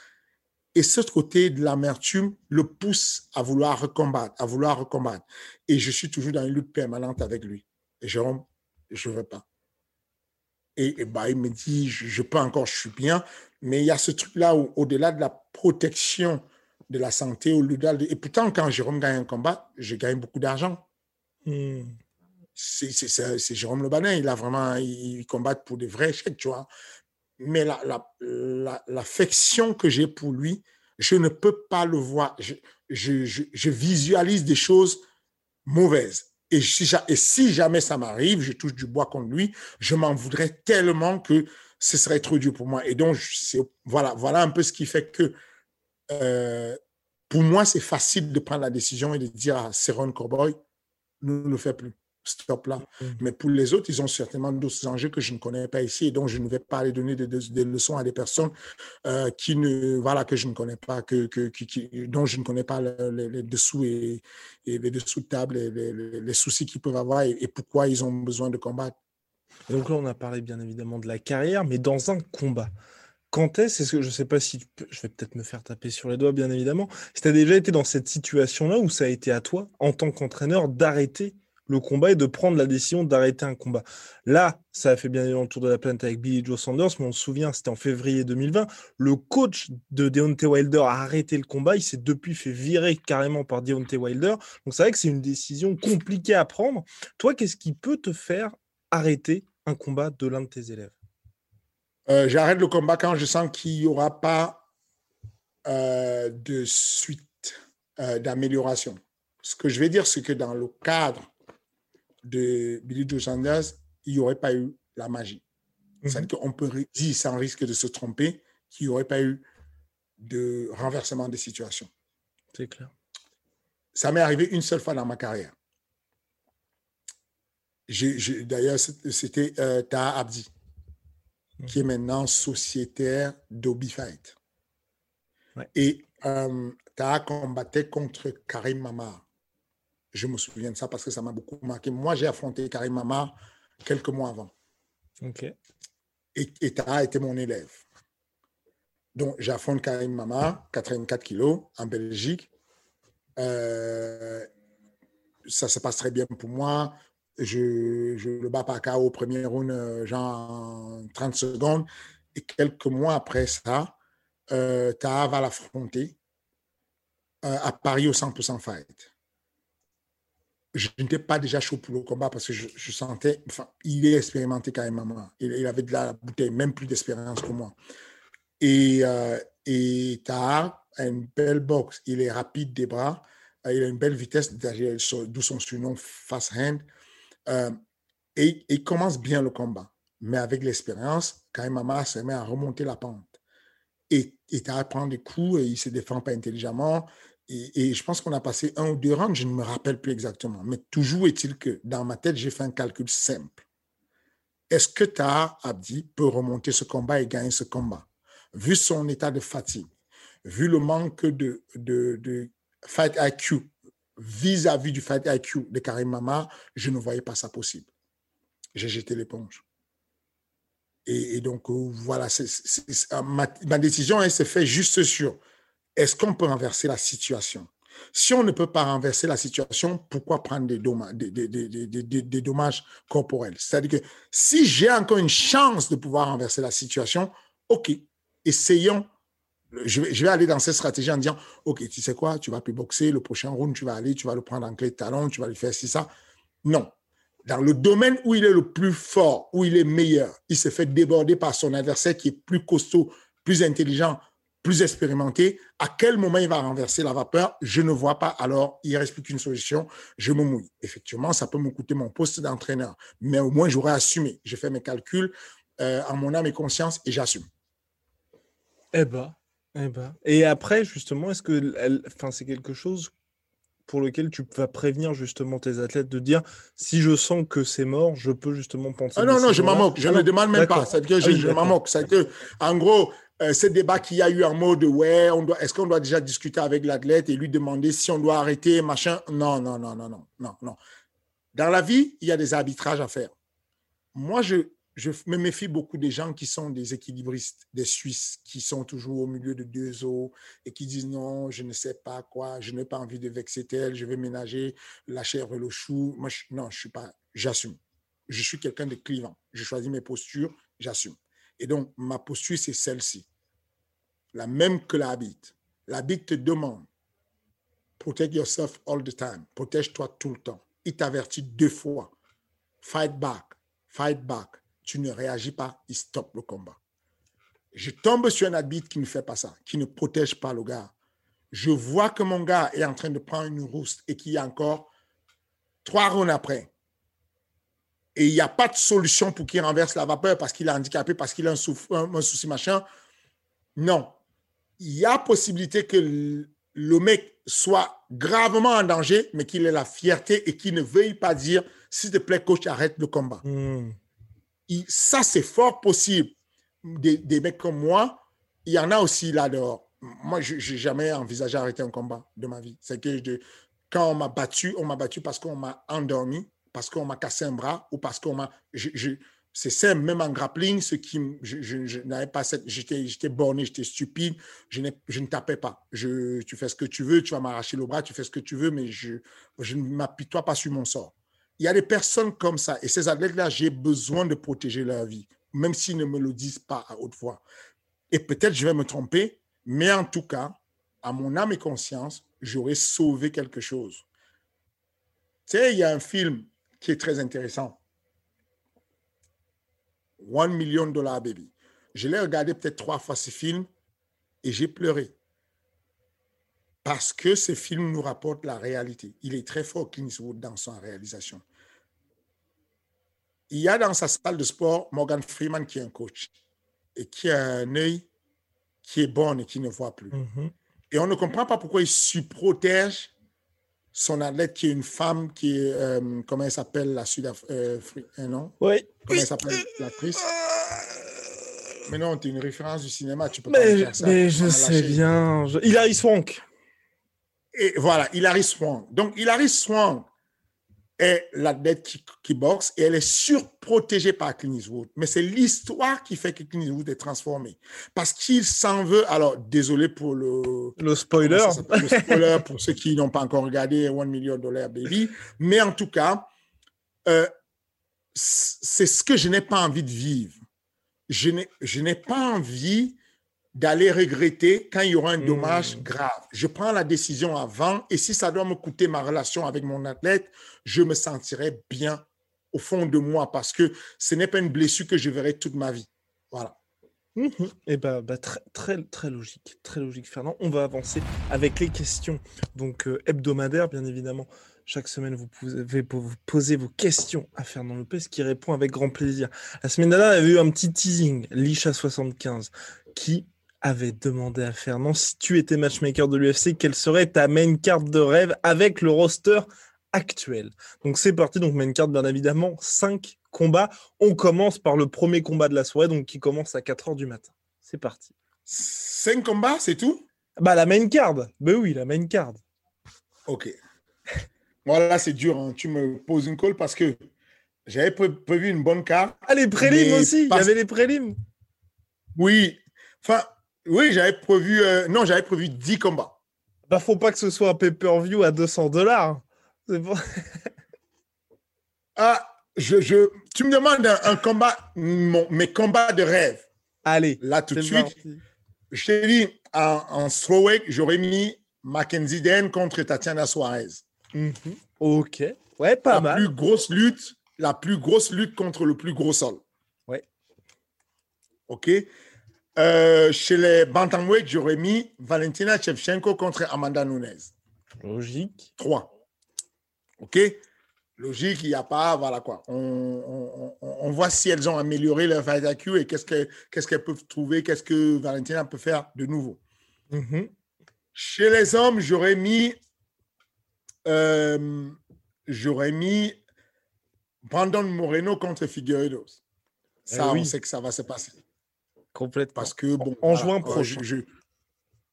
Et ce côté de l'amertume le pousse à vouloir recombattre, à vouloir recombattre. Et je suis toujours dans une lutte permanente avec lui. Et Jérôme, je ne veux pas. Et, et bah, il me dit « Je peux encore, je suis bien. » Mais il y a ce truc-là où, au-delà de la protection de la santé, au lieu de... Et pourtant, quand Jérôme gagne un combat, je gagne beaucoup d'argent. Mm. C'est, c'est, c'est, c'est Jérôme Le Banner, il a vraiment... Il combat pour des vrais chèques, tu vois. Mais la, la, la, l'affection que j'ai pour lui, je ne peux pas le voir. Je, je, je, je visualise des choses mauvaises. Et si, et si jamais ça m'arrive, je touche du bois contre lui, je m'en voudrais tellement que ce serait trop dur pour moi. Et donc, c'est, voilà, voilà un peu ce qui fait que Euh, pour moi, c'est facile de prendre la décision et de dire à Cerrone Cowboy, ne le fais plus, stop là. Mm-hmm. Mais pour les autres, ils ont certainement d'autres enjeux que je ne connais pas ici et donc je ne vais pas aller donner des, des leçons à des personnes euh, qui ne, voilà, que je ne connais pas, que, que, qui, qui, dont je ne connais pas le, le, les dessous et, et les dessous de table, et les, les, les soucis qu'ils peuvent avoir et, et pourquoi ils ont besoin de combattre. Et donc là, on a parlé bien évidemment de la carrière, mais dans un combat. Quand est-ce, est-ce que, je ne sais pas si tu peux, je vais peut-être me faire taper sur les doigts, bien évidemment, si tu as déjà été dans cette situation-là où ça a été à toi, en tant qu'entraîneur, d'arrêter le combat et de prendre la décision d'arrêter un combat. Là, ça a fait bien évidemment le tour de la planète avec Billy Joe Saunders, mais on se souvient, c'était en février deux mille vingt, le coach de Deontay Wilder a arrêté le combat, il s'est depuis fait virer carrément par Deontay Wilder, donc c'est vrai que c'est une décision compliquée à prendre. Toi, qu'est-ce qui peut te faire arrêter un combat de l'un de tes élèves ? Euh, j'arrête le combat quand je sens qu'il n'y aura pas euh, de suite euh, d'amélioration. Ce que je vais dire, c'est que dans le cadre de Billy Joe Saunders, il n'y aurait pas eu la magie. Mm-hmm. C'est-à-dire qu'on peut dire, sans risque de se tromper, qu'il n'y aurait pas eu de renversement des situations. C'est clair. Ça m'est arrivé une seule fois dans ma carrière. J'ai, j'ai, d'ailleurs, c'était euh, Taha Abdi, qui est maintenant sociétaire d'Obi Fight. Ouais. Et euh, Taha combattait contre Karim Mamar. Je me souviens de ça parce que ça m'a beaucoup marqué. Moi, j'ai affronté Karim Mamar quelques mois avant. Okay. Et, et Taha était mon élève. Donc, j'affronte Karim Mamar, quatre-vingt-quatre kilos, en Belgique. Euh, ça se passe très bien pour moi. Je, je le bats par K O au premier round, genre trente secondes. Et quelques mois après ça, euh, Taha va l'affronter euh, à Paris au cent pour cent Fight. Je n'étais pas déjà chaud pour le combat parce que je, je sentais... Enfin, il est expérimenté quand même, maman. Il, il avait de la bouteille, même plus d'expérience que moi. Et, euh, et Taha a une belle boxe. Il est rapide des bras. Il a une belle vitesse, d'où son surnom Fast Hand. Euh, et il commence bien le combat. Mais avec l'expérience, Karim Mamar se met à remonter la pente. Et il est à prendre des coups et il ne se défend pas intelligemment. Et, et je pense qu'on a passé un ou deux rounds, je ne me rappelle plus exactement. Mais toujours est-il que dans ma tête, j'ai fait un calcul simple. Est-ce que Taha Abdi peut remonter ce combat et gagner ce combat? Vu son état de fatigue, vu le manque de, de, de fight I Q vis-à-vis du fight I Q de Karim Mamar, je ne voyais pas ça possible. J'ai jeté l'éponge. Et, et donc, euh, voilà, c'est, c'est, c'est, ma, ma décision, elle se fait juste sur est-ce qu'on peut renverser la situation? Si on ne peut pas renverser la situation, pourquoi prendre des dommages, des, des, des, des, des, des dommages corporels? C'est-à-dire que si j'ai encore une chance de pouvoir renverser la situation, OK, essayons. Je vais, je vais aller dans cette stratégie en disant OK, tu sais quoi, tu vas plus boxer, le prochain round, tu vas aller, tu vas le prendre en clé de talon, tu vas lui faire ci, ça. Non. Dans le domaine où il est le plus fort, où il est meilleur, il se fait déborder par son adversaire qui est plus costaud, plus intelligent, plus expérimenté. À quel moment il va renverser la vapeur? Je ne vois pas. Alors, il ne reste plus qu'une solution. Je me mouille. Effectivement, ça peut me coûter mon poste d'entraîneur, mais au moins, j'aurais assumé. J'ai fait mes calculs euh, en mon âme et conscience et j'assume. Eh ben, eh ben. Et après, justement, est-ce que elle, enfin, c'est quelque chose pour lequel tu vas prévenir justement tes athlètes de dire si je sens que c'est mort, je peux justement penser. Ah non, non, je m'en moque. Je ah ne non. demande même d'accord. pas. Ça veut dire que ah oui, je, je m'en moque. Ça veut dire que, en gros, Euh, ce débat qu'il y a eu en mode ouais, on doit, est-ce qu'on doit déjà discuter avec l'athlète et lui demander si on doit arrêter, machin? Non, non, non, non, non, non, non. Dans la vie, il y a des arbitrages à faire. Moi, je, je me méfie beaucoup des gens qui sont des équilibristes, des Suisses, qui sont toujours au milieu de deux eaux et qui disent non, je ne sais pas quoi, je n'ai pas envie de vexer tel, je vais ménager la chair et le chou. Moi, je, non, je suis pas, j'assume. Je suis quelqu'un de clivant. Je choisis mes postures, j'assume. Et donc, ma posture, c'est celle-ci. La même que l'arbitre. L'arbitre te demande, protect yourself all the time. Protège-toi tout le temps. Il t'avertit deux fois. Fight back. Fight back. Tu ne réagis pas. Il stoppe le combat. Je tombe sur un arbitre qui ne fait pas ça, qui ne protège pas le gars. Je vois que mon gars est en train de prendre une rouste et qu'il y a encore trois rounds après. Et il n'y a pas de solution pour qu'il renverse la vapeur parce qu'il est handicapé, parce qu'il a un, souffle, un, un souci machin. Non. Il y a possibilité que le mec soit gravement en danger, mais qu'il ait la fierté et qu'il ne veuille pas dire « S'il te plaît, coach, arrête le combat. Mm. » Ça, c'est fort possible. Des, des mecs comme moi, il y en a aussi là dehors. Moi, je n'ai jamais envisagé d'arrêter un combat de ma vie. C'est que je, quand on m'a battu, on m'a battu parce qu'on m'a endormi, parce qu'on m'a cassé un bras ou parce qu'on m'a... Je, je, c'est simple, même en grappling, ce qui, je, je, je n'avais pas cette... J'étais, j'étais borné, j'étais stupide, je, je ne tapais pas. Je, tu fais ce que tu veux, tu vas m'arracher le bras, tu fais ce que tu veux, mais je, je ne m'apitoie pas sur mon sort. Il y a des personnes comme ça, et ces athlètes-là, j'ai besoin de protéger leur vie, même s'ils ne me le disent pas à haute voix. Et peut-être je vais me tromper, mais en tout cas, à mon âme et conscience, j'aurais sauvé quelque chose. Tu sais, il y a un film... qui est très intéressant. one million dollars baby. Je l'ai regardé peut-être trois fois ce film et j'ai pleuré. Parce que ce film nous rapporte la réalité. Il est très fort, Clint Eastwood, dans sa réalisation. Il y a dans sa salle de sport Morgan Freeman qui est un coach et qui a un œil qui est bon et qui ne voit plus. Mm-hmm. Et on ne comprend pas pourquoi il se protège son athlète qui est une femme qui est, euh, comment elle s'appelle, la Sud-Afrique, euh, non? Oui. Comment elle s'appelle, l'actrice? Mais non, t'es une référence du cinéma, tu peux mais, pas faire ça. Mais je sais bien. Je... Hilary Swank. Et voilà, Hilary Swank. Donc, Hilary Swank est l'athlète qui, qui boxe et elle est surprotégée par Clint Eastwood. Mais c'est l'histoire qui fait que Clint Eastwood est transformé. Parce qu'il s'en veut... Alors, désolé pour le... Le spoiler. Le spoiler pour ceux qui n'ont pas encore regardé one million dollars baby. Mais en tout cas, euh, c'est ce que je n'ai pas envie de vivre. Je n'ai, je n'ai pas envie d'aller regretter quand il y aura un dommage mmh. grave. Je prends la décision avant et si ça doit me coûter ma relation avec mon athlète, je me sentirai bien au fond de moi parce que ce n'est pas une blessure que je verrai toute ma vie. Voilà. Mmh, et bah, bah très, très, très logique, très logique, Fernand. On va avancer avec les questions donc euh, hebdomadaires, bien évidemment. Chaque semaine, vous pouvez vous poser vos questions à Fernand Lopez, qui répond avec grand plaisir. La semaine dernière, il y avait eu un petit teasing, Licha soixante-quinze, qui avait demandé à Fernand, si tu étais matchmaker de l'U F C, quelle serait ta main card de rêve avec le roster actuel. Donc c'est parti, donc main card, bien évidemment, cinq combats. On commence par le premier combat de la soirée, donc qui commence à quatre heures du matin. C'est parti. cinq combats, c'est tout? Bah la main card, ben oui, la main card. Ok. Voilà, c'est dur, hein. Tu me poses une colle parce que j'avais pré- prévu une bonne carte. Ah, les prélims aussi, parce... il y avait les prélims. Oui, enfin, oui, j'avais prévu, euh... non, j'avais prévu dix combats. Bah, faut pas que ce soit un pay-per-view à deux cents dollars. C'est bon. Ah, je, je, tu me demandes un, un combat, mon, mes combats de rêve. Allez, là tout de suite, parti. Je t'ai dit, en, en throwaway, j'aurais mis Mackenzie Dern contre Tatiana Suarez. Mmh. Ok, ouais, pas la mal. Plus grosse lutte, la plus grosse lutte contre le plus gros sol. Ouais. Ok. Euh, chez les bantamweight, j'aurais mis Valentina Shevchenko contre Amanda Nunes. Logique. trois. Ok. Logique, il n'y a pas, voilà quoi. On, on, on, on voit si elles ont amélioré leur fight I Q et qu'est-ce, que, qu'est-ce qu'elles peuvent trouver, qu'est-ce que Valentina peut faire de nouveau. Mmh. Chez les hommes, j'aurais mis Euh, j'aurais mis Brandon Moreno contre Figueiredo. Ça, eh oui. On sait que ça va se passer. Complètement. Parce que, bon, en, en juin prochain. Je, je,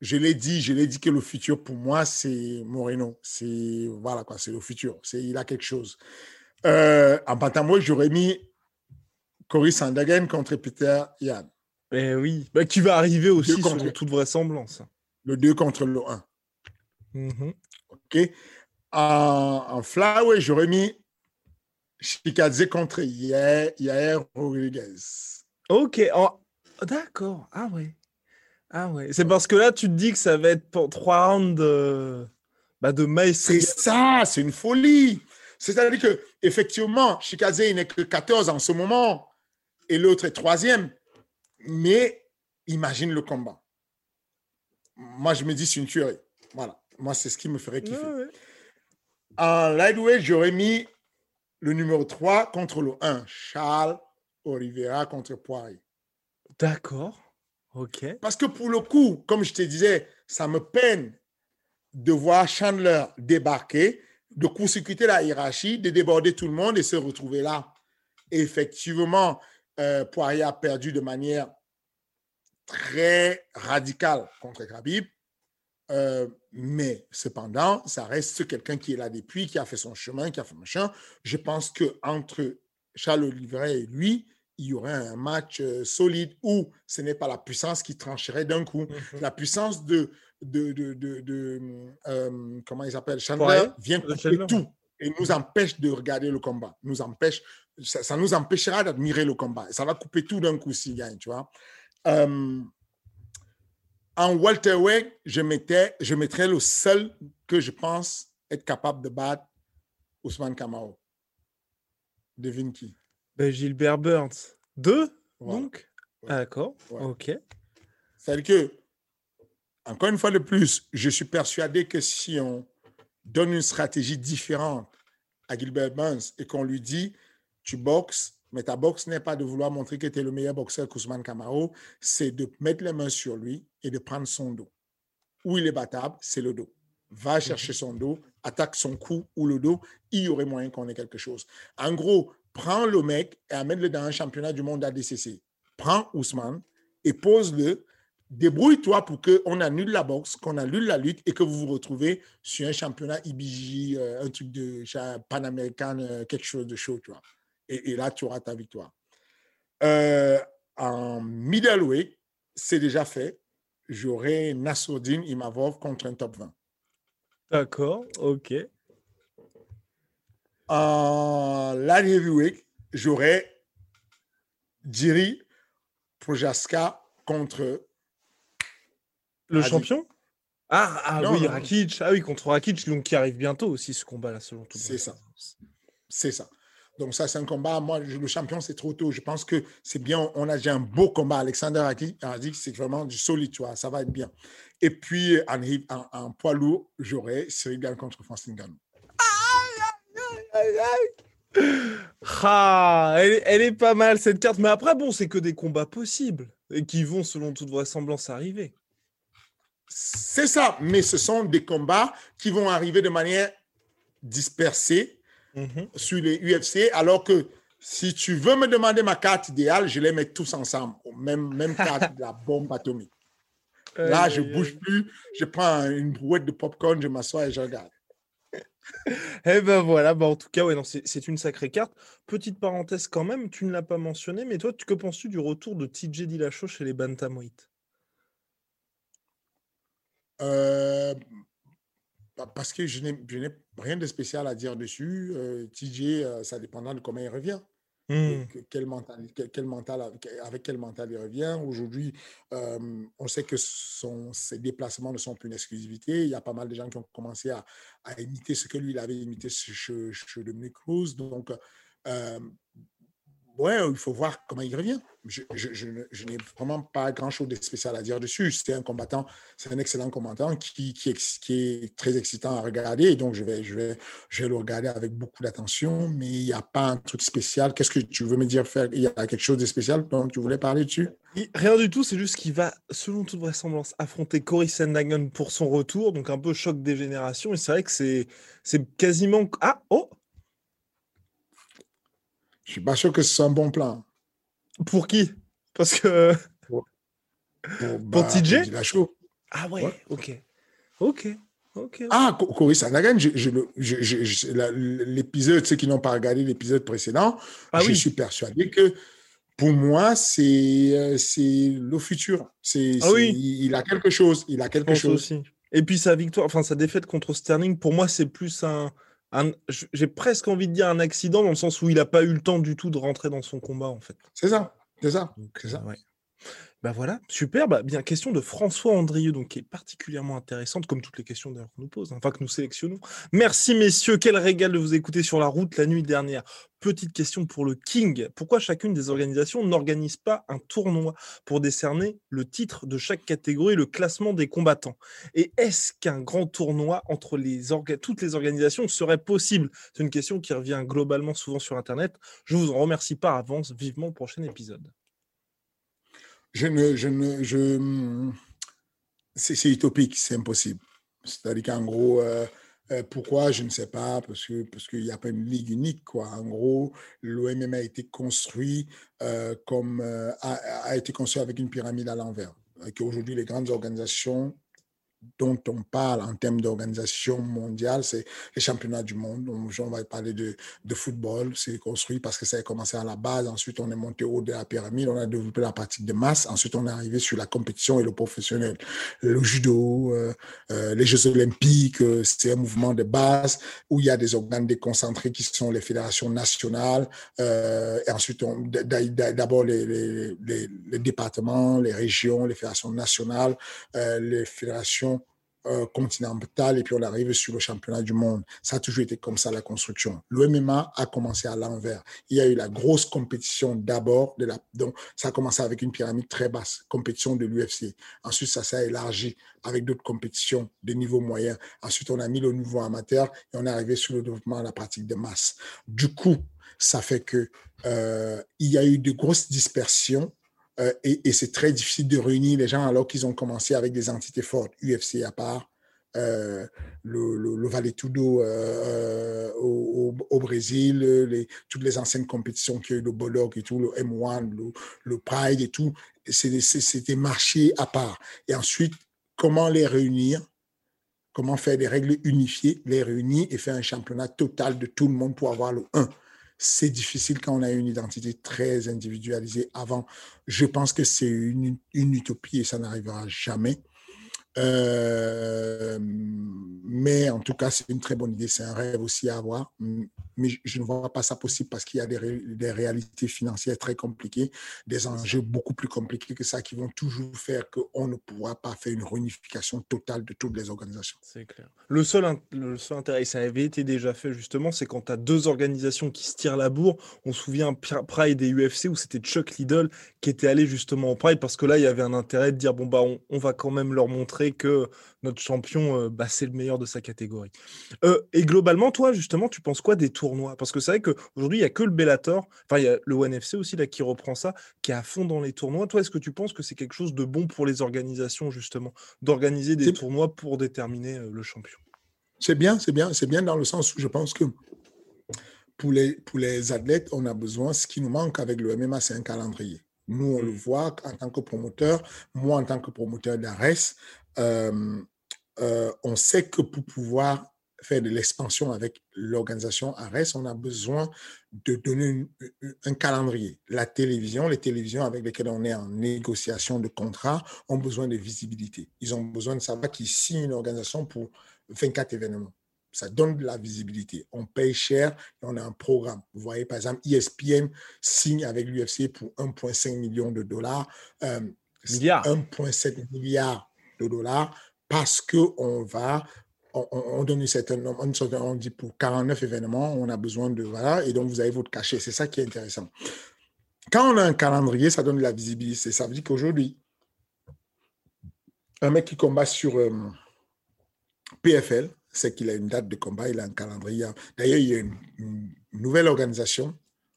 je l'ai dit, je l'ai dit que le futur, pour moi, c'est Moreno. C'est, voilà quoi, c'est le futur. C'est, il a quelque chose. Euh, en bantamweight, j'aurais mis Cory Sandhagen contre Peter Yan. Eh oui. Bah, qui va arriver aussi, contre toute vraisemblance. Le deux contre le un. Mm-hmm. OK. En, en flyway, j'aurais mis Chikadze contre Yair, Yair Rodriguez. Ok, en... d'accord. Ah ouais. Ah ouais. C'est parce que là, tu te dis que ça va être pour trois rounds de, bah, de maestria. C'est ça, c'est une folie. C'est-à-dire qu'effectivement, Chikadze, il n'est que quatorze en ce moment et l'autre est troisième. Mais imagine le combat. Moi, je me dis, c'est une tuerie. Voilà. Moi, c'est ce qui me ferait kiffer. Ouais, ouais. En lightweight, j'aurais mis le numéro trois contre le un, Charles Oliveira contre Poirier. D'accord, ok. Parce que pour le coup, comme je te disais, ça me peine de voir Chandler débarquer, de court-circuiter la hiérarchie, de déborder tout le monde et se retrouver là. Et effectivement, euh, Poirier a perdu de manière très radicale contre Khabib. Euh, mais cependant, ça reste quelqu'un qui est là depuis, qui a fait son chemin, qui a fait machin. Je pense qu'entre Charles Oliveira et lui, il y aurait un match euh, solide où ce n'est pas la puissance qui trancherait d'un coup. Mm-hmm. La puissance de, de, de, de, de euh, comment il s'appelle, Chandler, ouais, vient couper tout et nous empêche de regarder le combat. Nous empêche, ça, ça nous empêchera d'admirer le combat. Ça va couper tout d'un coup s'il gagne, tu vois. Euh, En welterweight, je, mettais, je mettrais le seul que je pense être capable de battre, Ousmane Kamaru. Devine qui? Ben Gilbert Burns. Deux, voilà. Donc ouais. Ah, d'accord, ouais. Ok. C'est-à-dire que, encore une fois de plus, je suis persuadé que si on donne une stratégie différente à Gilbert Burns et qu'on lui dit, tu boxes, mais ta boxe n'est pas de vouloir montrer que tu es le meilleur boxeur qu'Ousmane Kamaru, c'est de mettre les mains sur lui et de prendre son dos. Où il est battable, c'est le dos. Va chercher son dos, attaque son cou ou le dos, il y aurait moyen qu'on ait quelque chose. En gros, prends le mec et amène-le dans un championnat du monde A D C C. Prends Ousmane et pose-le. Débrouille-toi pour qu'on annule la boxe, qu'on annule la lutte et que vous vous retrouvez sur un championnat I B J, un truc de panaméricain, quelque chose de chaud, tu vois. Et, et là, tu auras ta victoire. Euh, en middleweight, c'est déjà fait. J'aurai Nassourdine Imavov contre un top vingt. D'accord, ok. En light heavyweight, j'aurai Jiri Prochaska contre... Le Adi. Champion? Ah, ah non, oui, non. Rakic. Ah oui, contre Rakic, donc qui arrive bientôt aussi ce combat-là, selon tout le monde. C'est ça. C'est ça. Donc ça, c'est un combat. Moi, le champion, c'est trop tôt. Je pense que c'est bien. On a déjà un beau combat. Alexander Rakic, c'est vraiment du solide, tu vois. Ça va être bien. Et puis, en, en, en poids lourd, j'aurai Cyril Gane contre Francine Ngannou. Ah, elle, elle est pas mal, cette carte. Mais après, bon, c'est que des combats possibles et qui vont, selon toute vraisemblance, arriver. C'est ça. Mais ce sont des combats qui vont arriver de manière dispersée mm-hmm. sur les U F C. Alors que si tu veux me demander ma carte idéale, je les mets tous ensemble. Même, même carte de la bombe atomique. Euh, Là, je ne bouge plus. Je prends une brouette de popcorn, je m'assois et je regarde. Eh ben voilà, bah en tout cas, ouais, non, c'est, c'est une sacrée carte. Petite parenthèse quand même, tu ne l'as pas mentionné, mais toi, tu, que penses-tu du retour de T J Dillashaw chez les bantamweight? euh, Parce que je n'ai, je n'ai rien de spécial à dire dessus. Euh, T J, euh, ça dépendra de comment il revient. Mmh. Quel mental, quel, quel mental, avec quel mental il revient. Aujourd'hui, euh, on sait que son, ses déplacements ne sont plus une exclusivité. Il y a pas mal de gens qui ont commencé à, à imiter ce que lui, il avait imité chez, chez Dominic Cruz. Donc, euh, ouais, il faut voir comment il revient. Je, je, je, je n'ai vraiment pas grand-chose de spécial à dire dessus. C'est un combattant, c'est un excellent combattant qui, qui, ex, qui est très excitant à regarder. Donc, je vais, je vais, je vais le regarder avec beaucoup d'attention, mais il n'y a pas un truc spécial. Qu'est-ce que tu veux me dire faire? Il y a quelque chose de spécial dont tu voulais parler dessus? Rien du tout, c'est juste qu'il va, selon toute vraisemblance, affronter Cory Sandhagen pour son retour. Donc, un peu choc des générations. Et c'est vrai que c'est, c'est quasiment... Ah, oh! Je ne suis pas sûr que ce soit un bon plan. Pour qui? Parce que... Pour, pour, bah, pour T J? Pour ah ouais, ouais. Okay. ok. Ok. Ah, Cory Sandhagen, je, je, je, je, je, la, l'épisode, ceux qui n'ont pas regardé l'épisode précédent, ah, je oui. suis persuadé que pour moi, c'est, c'est le futur. C'est, ah, c'est, oui. Il a quelque chose. Il a quelque chose. Aussi. Et puis sa victoire, enfin sa défaite contre Sterling, pour moi, c'est plus un... Un, j'ai presque envie de dire un accident dans le sens où il n'a pas eu le temps du tout de rentrer dans son combat en fait. C'est ça, c'est ça. Donc, c'est ça. Ouais. Bah voilà, super. Bah, bien, question de François Andrieux, donc qui est particulièrement intéressante, comme toutes les questions d'ailleurs qu'on nous pose, hein, enfin que nous sélectionnons. Merci messieurs, quel régal de vous écouter sur la route la nuit dernière. Petite question pour le King. Pourquoi chacune des organisations n'organise pas un tournoi pour décerner le titre de chaque catégorie et le classement des combattants? Et est-ce qu'un grand tournoi entre les orga- toutes les organisations serait possible? C'est une question qui revient globalement souvent sur Internet. Je vous en remercie par avance. Vivement au prochain épisode. Je ne... Je ne je... C'est, c'est utopique, c'est impossible. C'est-à-dire qu'en gros... Euh... Pourquoi? Je ne sais pas, parce que parce qu'il n'y a pas une ligue unique, quoi. En gros, le M M A a été construit euh, comme euh, a, a été construit avec une pyramide à l'envers. Et qu'aujourd'hui, les grandes organisations dont on parle en termes d'organisation mondiale, c'est les championnats du monde. Donc, on va parler de, de football, c'est construit parce que ça a commencé à la base, ensuite on est monté au haut de la pyramide, on a développé la pratique de masse, ensuite on est arrivé sur la compétition et le professionnel. Le judo, euh, euh, les Jeux olympiques, euh, c'est un mouvement de base où il y a des organes déconcentrés qui sont les fédérations nationales, euh, et ensuite on, d'abord les, les, les, les départements, les régions, les fédérations nationales, euh, les fédérations continentale et puis on arrive sur le championnat du monde. Ça a toujours été comme ça la construction. Le M M A a commencé à l'envers. Il y a eu la grosse compétition d'abord, de la, donc ça a commencé avec une pyramide très basse, compétition de l'U F C. Ensuite, ça s'est élargi avec d'autres compétitions de niveau moyen. Ensuite, on a mis le niveau amateur et on est arrivé sur le développement de la pratique de masse. Du coup, ça fait que euh, il y a eu de grosses dispersions. Euh, et, et c'est très difficile de réunir les gens alors qu'ils ont commencé avec des entités fortes, U F C à part, euh, le, le, le Valetudo euh, au, au, au Brésil, les, toutes les anciennes compétitions qu'il y a eu, le Bolog et tout, le M un, le, le Pride et tout, c'est, c'est, c'est des marchés à part. Et ensuite, comment les réunir? Comment faire des règles unifiées, les réunir et faire un championnat total de tout le monde pour avoir le un? C'est difficile quand on a une identité très individualisée avant. Je pense que c'est une, une utopie et ça n'arrivera jamais. Euh, mais en tout cas, c'est une très bonne idée. C'est un rêve aussi à avoir. mais je ne vois pas ça possible parce qu'il y a des, ré, des réalités financières très compliquées, des enjeux beaucoup plus compliqués que ça qui vont toujours faire qu'on ne pourra pas faire une réunification totale de toutes les organisations. C'est clair. Le seul, le seul intérêt, ça avait été déjà fait justement, c'est quand tu as deux organisations qui se tirent la bourre. On se souvient Pride et U F C où c'était Chuck Liddell qui était allé justement en Pride parce que là, il y avait un intérêt de dire bon bah on, on va quand même leur montrer que notre champion, bah, c'est le meilleur de sa catégorie. Euh, et globalement, toi, justement, tu penses quoi des tournois? Parce que c'est vrai qu'aujourd'hui, il n'y a que le Bellator, enfin, il y a le O N F C aussi là, qui reprend ça, qui est à fond dans les tournois. Toi, est-ce que tu penses que c'est quelque chose de bon pour les organisations, justement, d'organiser des c'est... tournois pour déterminer euh, le champion? C'est bien, c'est bien, c'est bien dans le sens où je pense que pour les, pour les athlètes, on a besoin, ce qui nous manque avec le M M A, c'est un calendrier. Nous, on le voit en tant que promoteur, moi, en tant que promoteur d'Arès, euh, euh, on sait que pour pouvoir faire de l'expansion avec l'organisation Arès, on a besoin de donner une, un calendrier. La télévision, les télévisions avec lesquelles on est en négociation de contrat ont besoin de visibilité. Ils ont besoin de savoir qu'ils signent une organisation pour vingt-quatre événements. Ça donne de la visibilité. On paye cher et on a un programme. Vous voyez, par exemple, E S P N signe avec l'U F C pour un virgule cinq million de dollars, euh, milliard. un virgule sept milliard de dollars, parce qu'on va... On, on donne une certaine, on dit pour quarante-neuf événements, on a besoin de, voilà, et donc vous avez votre cachet. C'est ça qui est intéressant. Quand on a un calendrier, ça donne de la visibilité. Ça veut dire qu'aujourd'hui, un mec qui combat sur euh, P F L, c'est qu'il a une date de combat, il a un calendrier. D'ailleurs, il y a une, une nouvelle organisation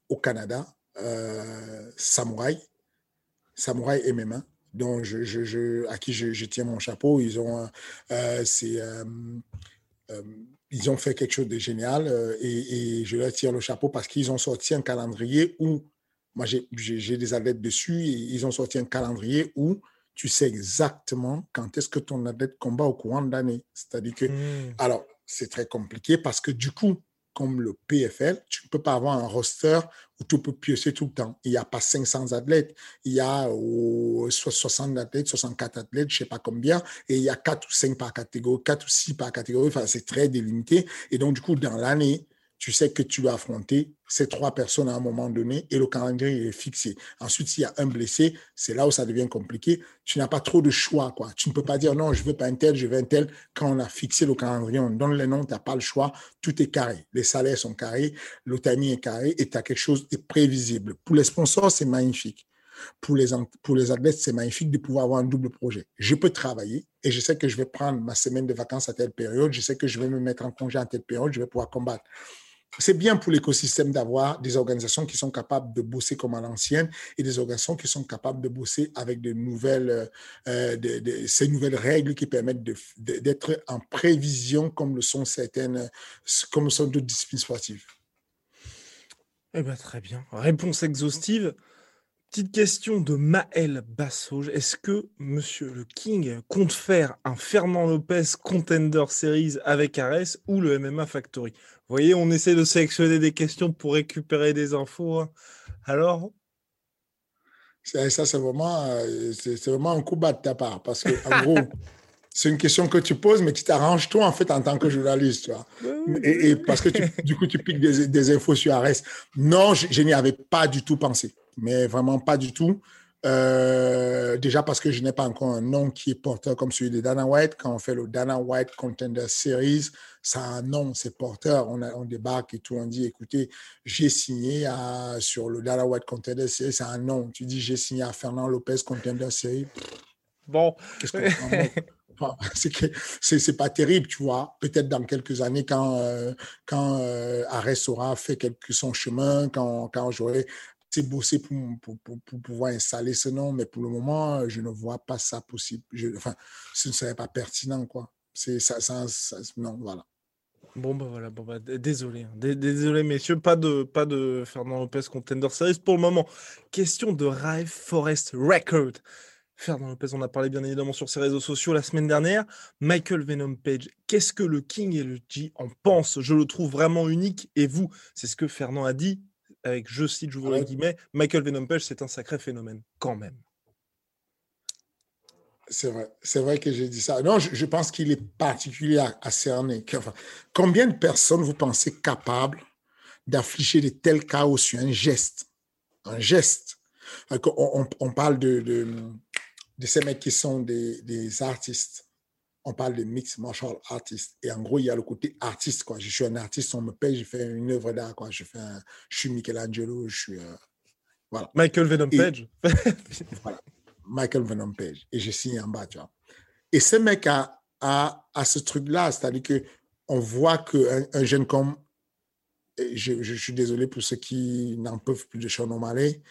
au Canada, euh, Samouraï, Samouraï M M A, dont je, je, je, à qui je, je tiens mon chapeau. Ils ont, euh, c'est, euh, euh, ils ont fait quelque chose de génial euh, et, et je leur tire le chapeau parce qu'ils ont sorti un calendrier où, moi j'ai, j'ai, j'ai des athlètes dessus, et ils ont sorti un calendrier où tu sais exactement quand est-ce que ton athlète combat au courant de l'année. C'est-à-dire que, mmh. alors c'est très compliqué parce que du coup, comme le P F L, tu ne peux pas avoir un roster où tu peux piocher tout le temps. Il n'y a pas cinq cents athlètes, il y a oh, soixante athlètes, soixante-quatre athlètes, je ne sais pas combien, et il y a quatre ou cinq par catégorie, quatre ou six par catégorie, enfin, c'est très délimité. Et donc, du coup, dans l'année, tu sais que tu vas affronter ces trois personnes à un moment donné et le calendrier est fixé. Ensuite, s'il y a un blessé, c'est là où ça devient compliqué. Tu n'as pas trop de choix, quoi. Tu ne peux pas dire non, je veux pas un tel, je veux un tel. Quand on a fixé le calendrier, on donne les noms, tu n'as pas le choix. Tout est carré. Les salaires sont carrés, le timing est carré et tu as quelque chose de prévisible. Pour les sponsors, c'est magnifique. Pour les, pour les athlètes, c'est magnifique de pouvoir avoir un double projet. Je peux travailler et je sais que je vais prendre ma semaine de vacances à telle période. Je sais que je vais me mettre en congé à telle période. Je vais pouvoir combattre. C'est bien pour l'écosystème d'avoir des organisations qui sont capables de bosser comme à l'ancienne et des organisations qui sont capables de bosser avec de nouvelles, euh, de, de, ces nouvelles règles qui permettent de, de, d'être en prévision comme le sont certaines, comme le sont d'autres disciplines sportives. Eh bien, très bien. Réponse exhaustive. Petite question de Maël Bassauge. Est-ce que Monsieur le King compte faire un Fernand Lopez Contender Series avec Arès ou le M M A Factory? Vous voyez, on essaie de sélectionner des questions pour récupérer des infos. Hein. Alors ça, ça c'est, vraiment, euh, c'est, c'est vraiment un coup bas de ta part parce que, en gros, c'est une question que tu poses, mais qui t'arrange toi, en fait, en tant que journaliste. Tu vois. Et, et parce que, tu, du coup, tu piques des, des infos sur Arès. Non, je, je n'y avais pas du tout pensé. Mais vraiment pas du tout. Euh, déjà parce que je n'ai pas encore un nom qui est porteur comme celui de Dana White. Quand on fait le Dana White Contender Series, ça a un nom, c'est porteur. On, a, on débarque et tout, on dit, écoutez, j'ai signé à, sur le Dana White Contender Series, ça a un nom. Tu dis, j'ai signé à Fernand Lopez Contender Series. Bon. Qu'est-ce qu'on C'est, que, c'est, c'est pas terrible, tu vois. Peut-être dans quelques années, quand, euh, quand euh, Arès aura fait quelque, son chemin, quand, quand j'aurai bosser pour, pour, pour, pour pouvoir installer ce nom, mais pour le moment, je ne vois pas ça possible. Je, enfin, ce ne serait pas pertinent, quoi. C'est ça, ça, ça non, voilà. Bon, bah voilà, bon, bah, désolé. Hein. Désolé, messieurs, pas de, pas de Fernand Lopez Contender Series pour le moment. Question de Rive Forest Record. Fernand Lopez, on a parlé bien évidemment sur ses réseaux sociaux la semaine dernière. Michael Venom Page, qu'est-ce que le King et le G en pensent? Je le trouve vraiment unique. Et vous, c'est ce que Fernand a dit. Avec, je cite, je vous les guillemets, Michael Venom Page, c'est un sacré phénomène, quand même. C'est vrai, c'est vrai que j'ai dit ça. Non, je, je pense qu'il est particulier à, à cerner. Enfin, combien de personnes vous pensez capables d'affliger de tels chaos sur un geste. Un geste. Donc, on, on parle de, de, de ces mecs qui sont des, des artistes. On parle de mixed martial artists. Et en gros, il y a le côté artiste, quoi. Je suis un artiste, on me paye, je fais une œuvre d'art, quoi. Je fais un, je suis Michelangelo, je suis... Euh, voilà. Michael Venom Page. Voilà. Michael Venom Page. Et je signe en bas, tu vois. Et ce mec a, a, a ce truc-là, c'est-à-dire qu'on voit qu'un un jeune comme... Je, je, je suis désolé pour ceux qui n'en peuvent plus de Sean O'Malley,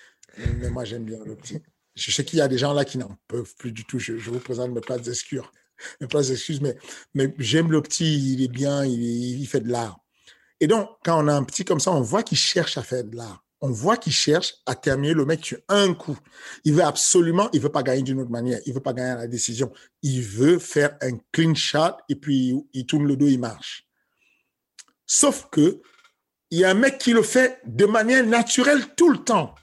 mais moi, j'aime bien le petit. Je sais qu'il y a des gens là qui n'en peuvent plus du tout. Je, je vous présente mes plates excuses. Mes plates excuses, mais, mais j'aime le petit, il est bien, il, il fait de l'art. Et donc, quand on a un petit comme ça, on voit qu'il cherche à faire de l'art. On voit qu'il cherche à terminer le mec sur un coup. Il veut absolument, il veut pas gagner d'une autre manière. Il veut pas gagner à la décision. Il veut faire un clean shot et puis il, il tourne le dos, il marche. Sauf que il y a un mec qui le fait de manière naturelle tout le temps.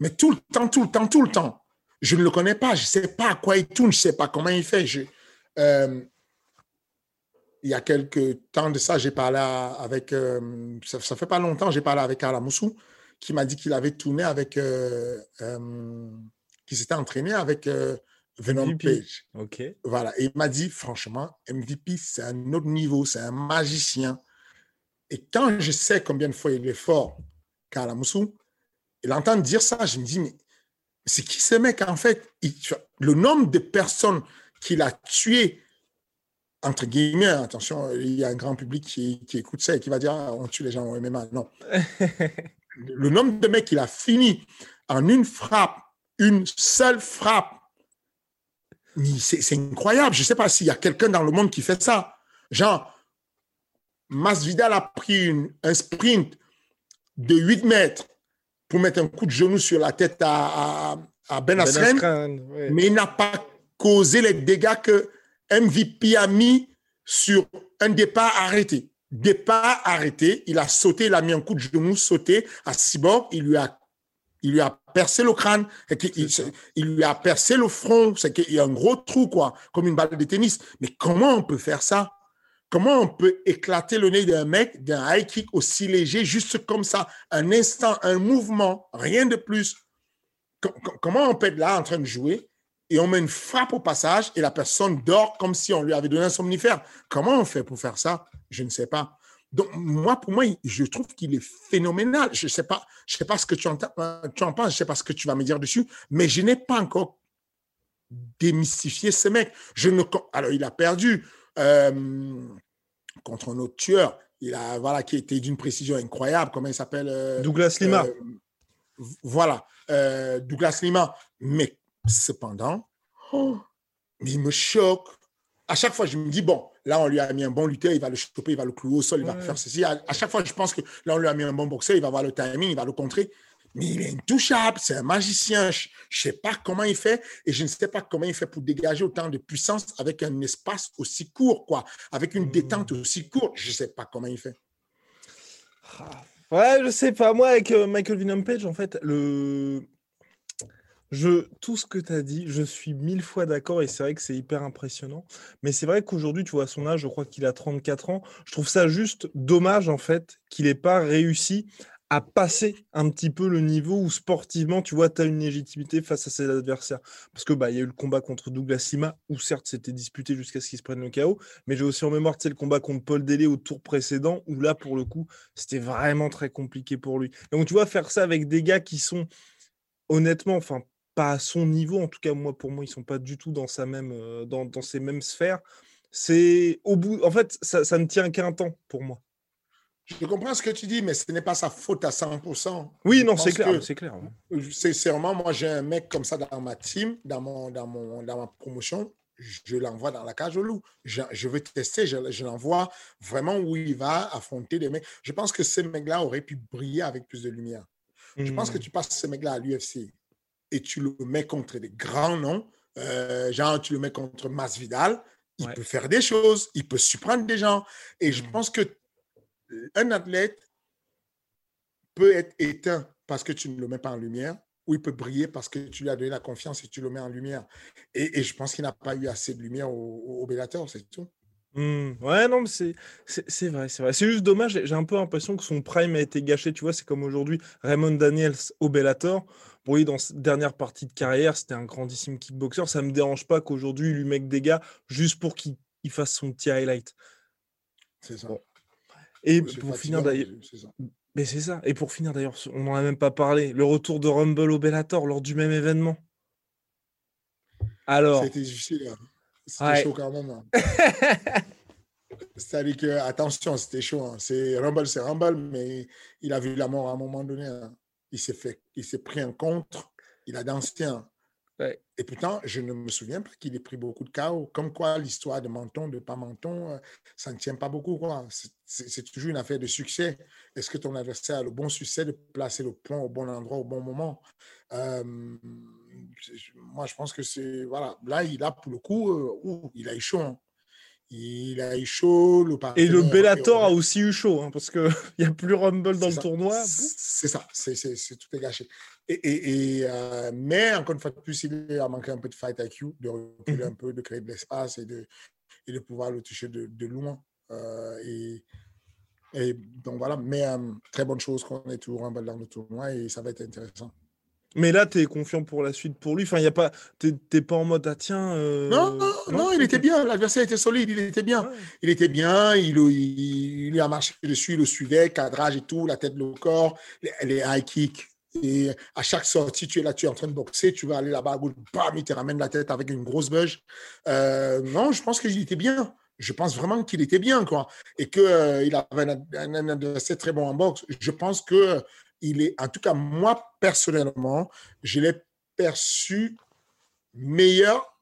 Mais tout le temps, tout le temps, tout le temps. Je ne le connais pas, je ne sais pas à quoi il tourne, je ne sais pas comment il fait. Je, euh, il y a quelques temps de ça, j'ai parlé avec, euh, ça ne fait pas longtemps, j'ai parlé avec Alamoussou, qui m'a dit qu'il avait tourné avec, euh, euh, qu'il s'était entraîné avec euh, Venom M V P. Page. Ok. Voilà, et il m'a dit, franchement, M V P, c'est un autre niveau, c'est un magicien. Et quand je sais combien de fois il est fort, Alamoussou, et l'entendre dire ça, je me dis, mais c'est qui ce mec en fait? Il, le nombre de personnes qu'il a tuées, entre guillemets, attention, il y a un grand public qui, qui écoute ça et qui va dire, ah, on tue les gens au M M A. Non. Le nombre de mecs qu'il a fini en une frappe, une seule frappe, c'est, c'est incroyable. Je ne sais pas s'il y a quelqu'un dans le monde qui fait ça. Genre, Masvidal a pris une, un sprint de huit mètres. Pour mettre un coup de genou sur la tête à, à, à Ben Askren, ben oui. Mais il n'a pas causé les dégâts que M V P a mis sur un départ arrêté. Départ arrêté, il a sauté, il a mis un coup de genou, sauté à Cyborg, il lui a, il lui a percé le crâne, il, il lui a percé le front, c'est qu'il y a un gros trou, quoi, comme une balle de tennis. Mais comment on peut faire ça? Comment on peut éclater le nez d'un mec d'un high kick aussi léger, juste comme ça, un instant, un mouvement, rien de plus? Comment on peut être là en train de jouer et on met une frappe au passage et la personne dort comme si on lui avait donné un somnifère? Comment on fait pour faire ça? Je ne sais pas. Donc, moi, pour moi, je trouve qu'il est phénoménal. Je ne sais pas, je sais pas ce que tu en, tu en penses, je ne sais pas ce que tu vas me dire dessus, mais je n'ai pas encore démystifié ce mec. Je ne, alors, il a perdu. Euh, contre un autre tueur, il a, voilà, qui était d'une précision incroyable, comment il s'appelle euh, Douglas Lima. Euh, voilà, euh, Douglas Lima. Mais cependant, oh, il me choque. À chaque fois, je me dis, bon, là, on lui a mis un bon lutteur, il va le choper, il va le clouer au sol, il ouais. va faire ceci. À, à chaque fois, je pense que là, on lui a mis un bon boxeur, il va avoir le timing, il va le contrer. Mais il est intouchable, c'est un magicien. Je ne sais pas comment il fait et je ne sais pas comment il fait pour dégager autant de puissance avec un espace aussi court, quoi, avec une détente aussi courte. Je ne sais pas comment il fait. Ouais, je ne sais pas. Moi, avec Michael Venom Page, en fait, le... je... tout ce que tu as dit, je suis mille fois d'accord et c'est vrai que c'est hyper impressionnant. Mais c'est vrai qu'aujourd'hui, tu vois, son âge, je crois qu'il a trente-quatre ans. Je trouve ça juste dommage, en fait, qu'il n'ait pas réussi à passer un petit peu le niveau où sportivement, tu vois, tu as une légitimité face à ses adversaires. Parce que bah, y a eu le combat contre Douglas Lima, où certes, c'était disputé jusqu'à ce qu'il se prenne le K O, mais j'ai aussi en mémoire, tu sais, le combat contre Paul Dellé au tour précédent, où là, pour le coup, c'était vraiment très compliqué pour lui. Donc, tu vois, faire ça avec des gars qui sont, honnêtement, enfin, pas à son niveau, en tout cas, moi, pour moi, ils sont pas du tout dans, sa même, euh, dans, dans ces mêmes sphères. C'est au bout... En fait, ça, ça ne tient qu'un temps, pour moi. Je comprends ce que tu dis, mais ce n'est pas sa faute à cent pour cent. Oui, non, c'est clair, c'est clair. Sincèrement, moi, j'ai un mec comme ça dans ma team, dans, mon, dans, mon, dans ma promotion, je l'envoie dans la cage au loup. Je, je veux tester, je, je l'envoie vraiment où il va affronter des mecs. Je pense que ce mec-là aurait pu briller avec plus de lumière. Mmh. Je pense que tu passes ce mec-là à l'U F C et tu le mets contre des grands noms, euh, genre tu le mets contre Masvidal, il ouais. peut faire des choses, il peut surprendre des gens. Et je mmh. pense que un athlète peut être éteint parce que tu ne le mets pas en lumière ou il peut briller parce que tu lui as donné la confiance et tu le mets en lumière. Et, et je pense qu'il n'a pas eu assez de lumière au, au Bellator, c'est tout. Mmh, ouais, non, mais c'est, c'est, c'est vrai, c'est vrai. C'est juste dommage, j'ai j'ai un peu l'impression que son prime a été gâché, tu vois, c'est comme aujourd'hui, Raymond Daniels au Bellator. Bon, oui, dans cette dernière partie de carrière, c'était un grandissime kickboxer, ça ne me dérange pas qu'aujourd'hui, il lui mette des gars juste pour qu'il il fasse son petit highlight. C'est ça. Bon. Et c'est pour finir d'ailleurs... C'est ça. Mais c'est ça. Et pour finir d'ailleurs, on n'en a même pas parlé, le retour de Rumble au Bellator lors du même événement. Alors... C'était difficile, hein. C'était ouais. chaud quand même. Hein. C'est-à-dire que, attention, c'était chaud. Hein. C'est Rumble, c'est Rumble, mais il a vu la mort à un moment donné. Hein. Il s'est fait, il s'est pris un contre, il a dansé. Hein. Ouais. Et pourtant, je ne me souviens pas qu'il ait pris beaucoup de K O. Comme quoi, l'histoire de Menton, de pas Menton, ça ne tient pas beaucoup. Quoi. C'est, c'est, c'est toujours une affaire de succès. Est-ce que ton adversaire a le bon succès de placer le point au bon endroit, au bon moment? Euh, moi, je pense que c'est... Voilà. Là, il a, pour le coup, euh, ouh, il a eu chaud. Hein. Il a eu chaud. Le et le Bellator a aussi eu chaud, hein, parce qu'il n'y a plus Rumble dans c'est le ça. tournoi. C'est ça. C'est, c'est, c'est tout est gâché. Et, et, et, euh, mais, encore une fois de plus, il a manqué un peu de fight I Q, de reculer un peu, de créer de l'espace et de, et de pouvoir le toucher de, de loin. Euh, et, et donc, voilà. Mais, euh, très bonne chose qu'on ait toujours un Rumble dans le tournoi et ça va être intéressant. Mais là, tu es confiant pour la suite pour lui. Enfin, y a pas, tu n'es pas en mode, ah tiens... Euh... Non, non, non, non, il était bien. L'adversaire était solide, il était bien. Ouais. Il était bien, il, il, il lui a marché dessus, il le suivait, cadrage et tout, la tête, le corps, les, les high kicks. Et à chaque sortie, tu es là, tu es en train de boxer, tu vas aller là-bas, bam, il te ramène la tête avec une grosse bûche. Euh, non, je pense qu'il était bien. Je pense vraiment qu'il était bien, quoi. Et qu'il euh, avait un, un, un adversaire très bon en boxe. Je pense que... Il est, en tout cas, moi, personnellement, je l'ai perçu meilleur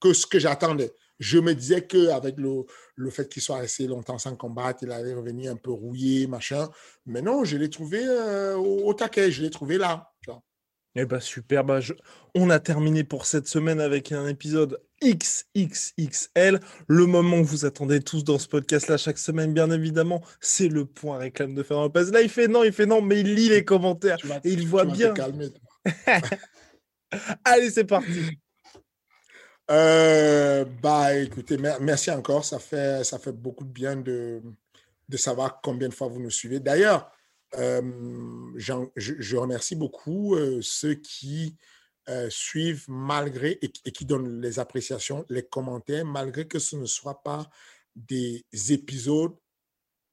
que ce que j'attendais. Je me disais qu'avec le, le fait qu'il soit resté longtemps sans combattre, il allait revenir un peu rouillé, machin. Mais non, je l'ai trouvé euh, au, au taquet, je l'ai trouvé là. Eh bah super, bah je... on a terminé pour cette semaine avec un épisode triple X L. Le moment que vous attendez tous dans ce podcast-là chaque semaine, bien évidemment, c'est le point réclame de Fernand Lopez. Là, il fait non, il fait non, mais il lit les commentaires et il voit bien. Calmer, Allez, c'est parti. Euh, bah écoutez, merci encore. Ça fait, ça fait beaucoup de bien de, de savoir combien de fois vous nous suivez. D'ailleurs, Euh, j'en, je, je remercie beaucoup euh, ceux qui euh, suivent malgré et, et qui donnent les appréciations, les commentaires, malgré que ce ne soit pas des épisodes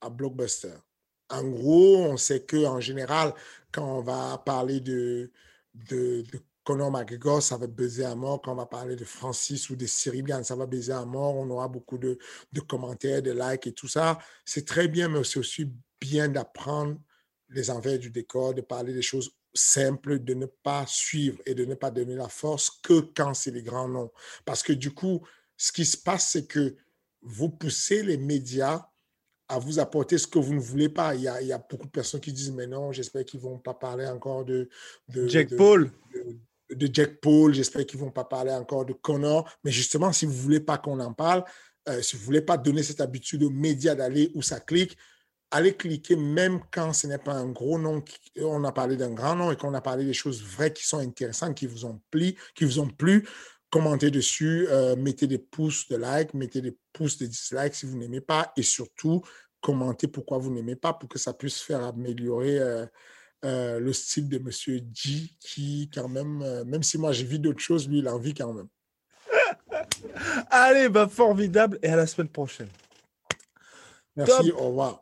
à blockbuster. En gros, on sait qu'en général, quand on va parler de, de, de Conor McGregor, ça va baiser à mort. Quand on va parler de Francis ou de Cyril Gann, ça va baiser à mort. On aura beaucoup de, de commentaires, de likes et tout ça. C'est très bien, mais c'est aussi bien d'apprendre les envers du décor, de parler des choses simples, de ne pas suivre et de ne pas donner la force que quand c'est les grands noms. Parce que du coup, ce qui se passe, c'est que vous poussez les médias à vous apporter ce que vous ne voulez pas. Il y a, il y a beaucoup de personnes qui disent « Mais non, j'espère qu'ils ne vont pas parler encore de… » Jake de, Paul de, de, de Jake Paul, j'espère qu'ils ne vont pas parler encore de Conor. Mais justement, si vous ne voulez pas qu'on en parle, euh, si vous ne voulez pas donner cette habitude aux médias d'aller où ça clique, allez cliquer même quand ce n'est pas un gros nom. On a parlé d'un grand nom et qu'on a parlé des choses vraies qui sont intéressantes, qui vous ont plu, qui vous ont plu. Commentez dessus, euh, mettez des pouces de like, mettez des pouces de dislike si vous n'aimez pas et surtout, commentez pourquoi vous n'aimez pas pour que ça puisse faire améliorer euh, euh, le style de Monsieur J qui quand même, euh, même si moi j'ai vu d'autres choses, lui il en vit quand même. Allez, bah formidable et à la semaine prochaine. Merci, Top. Au revoir.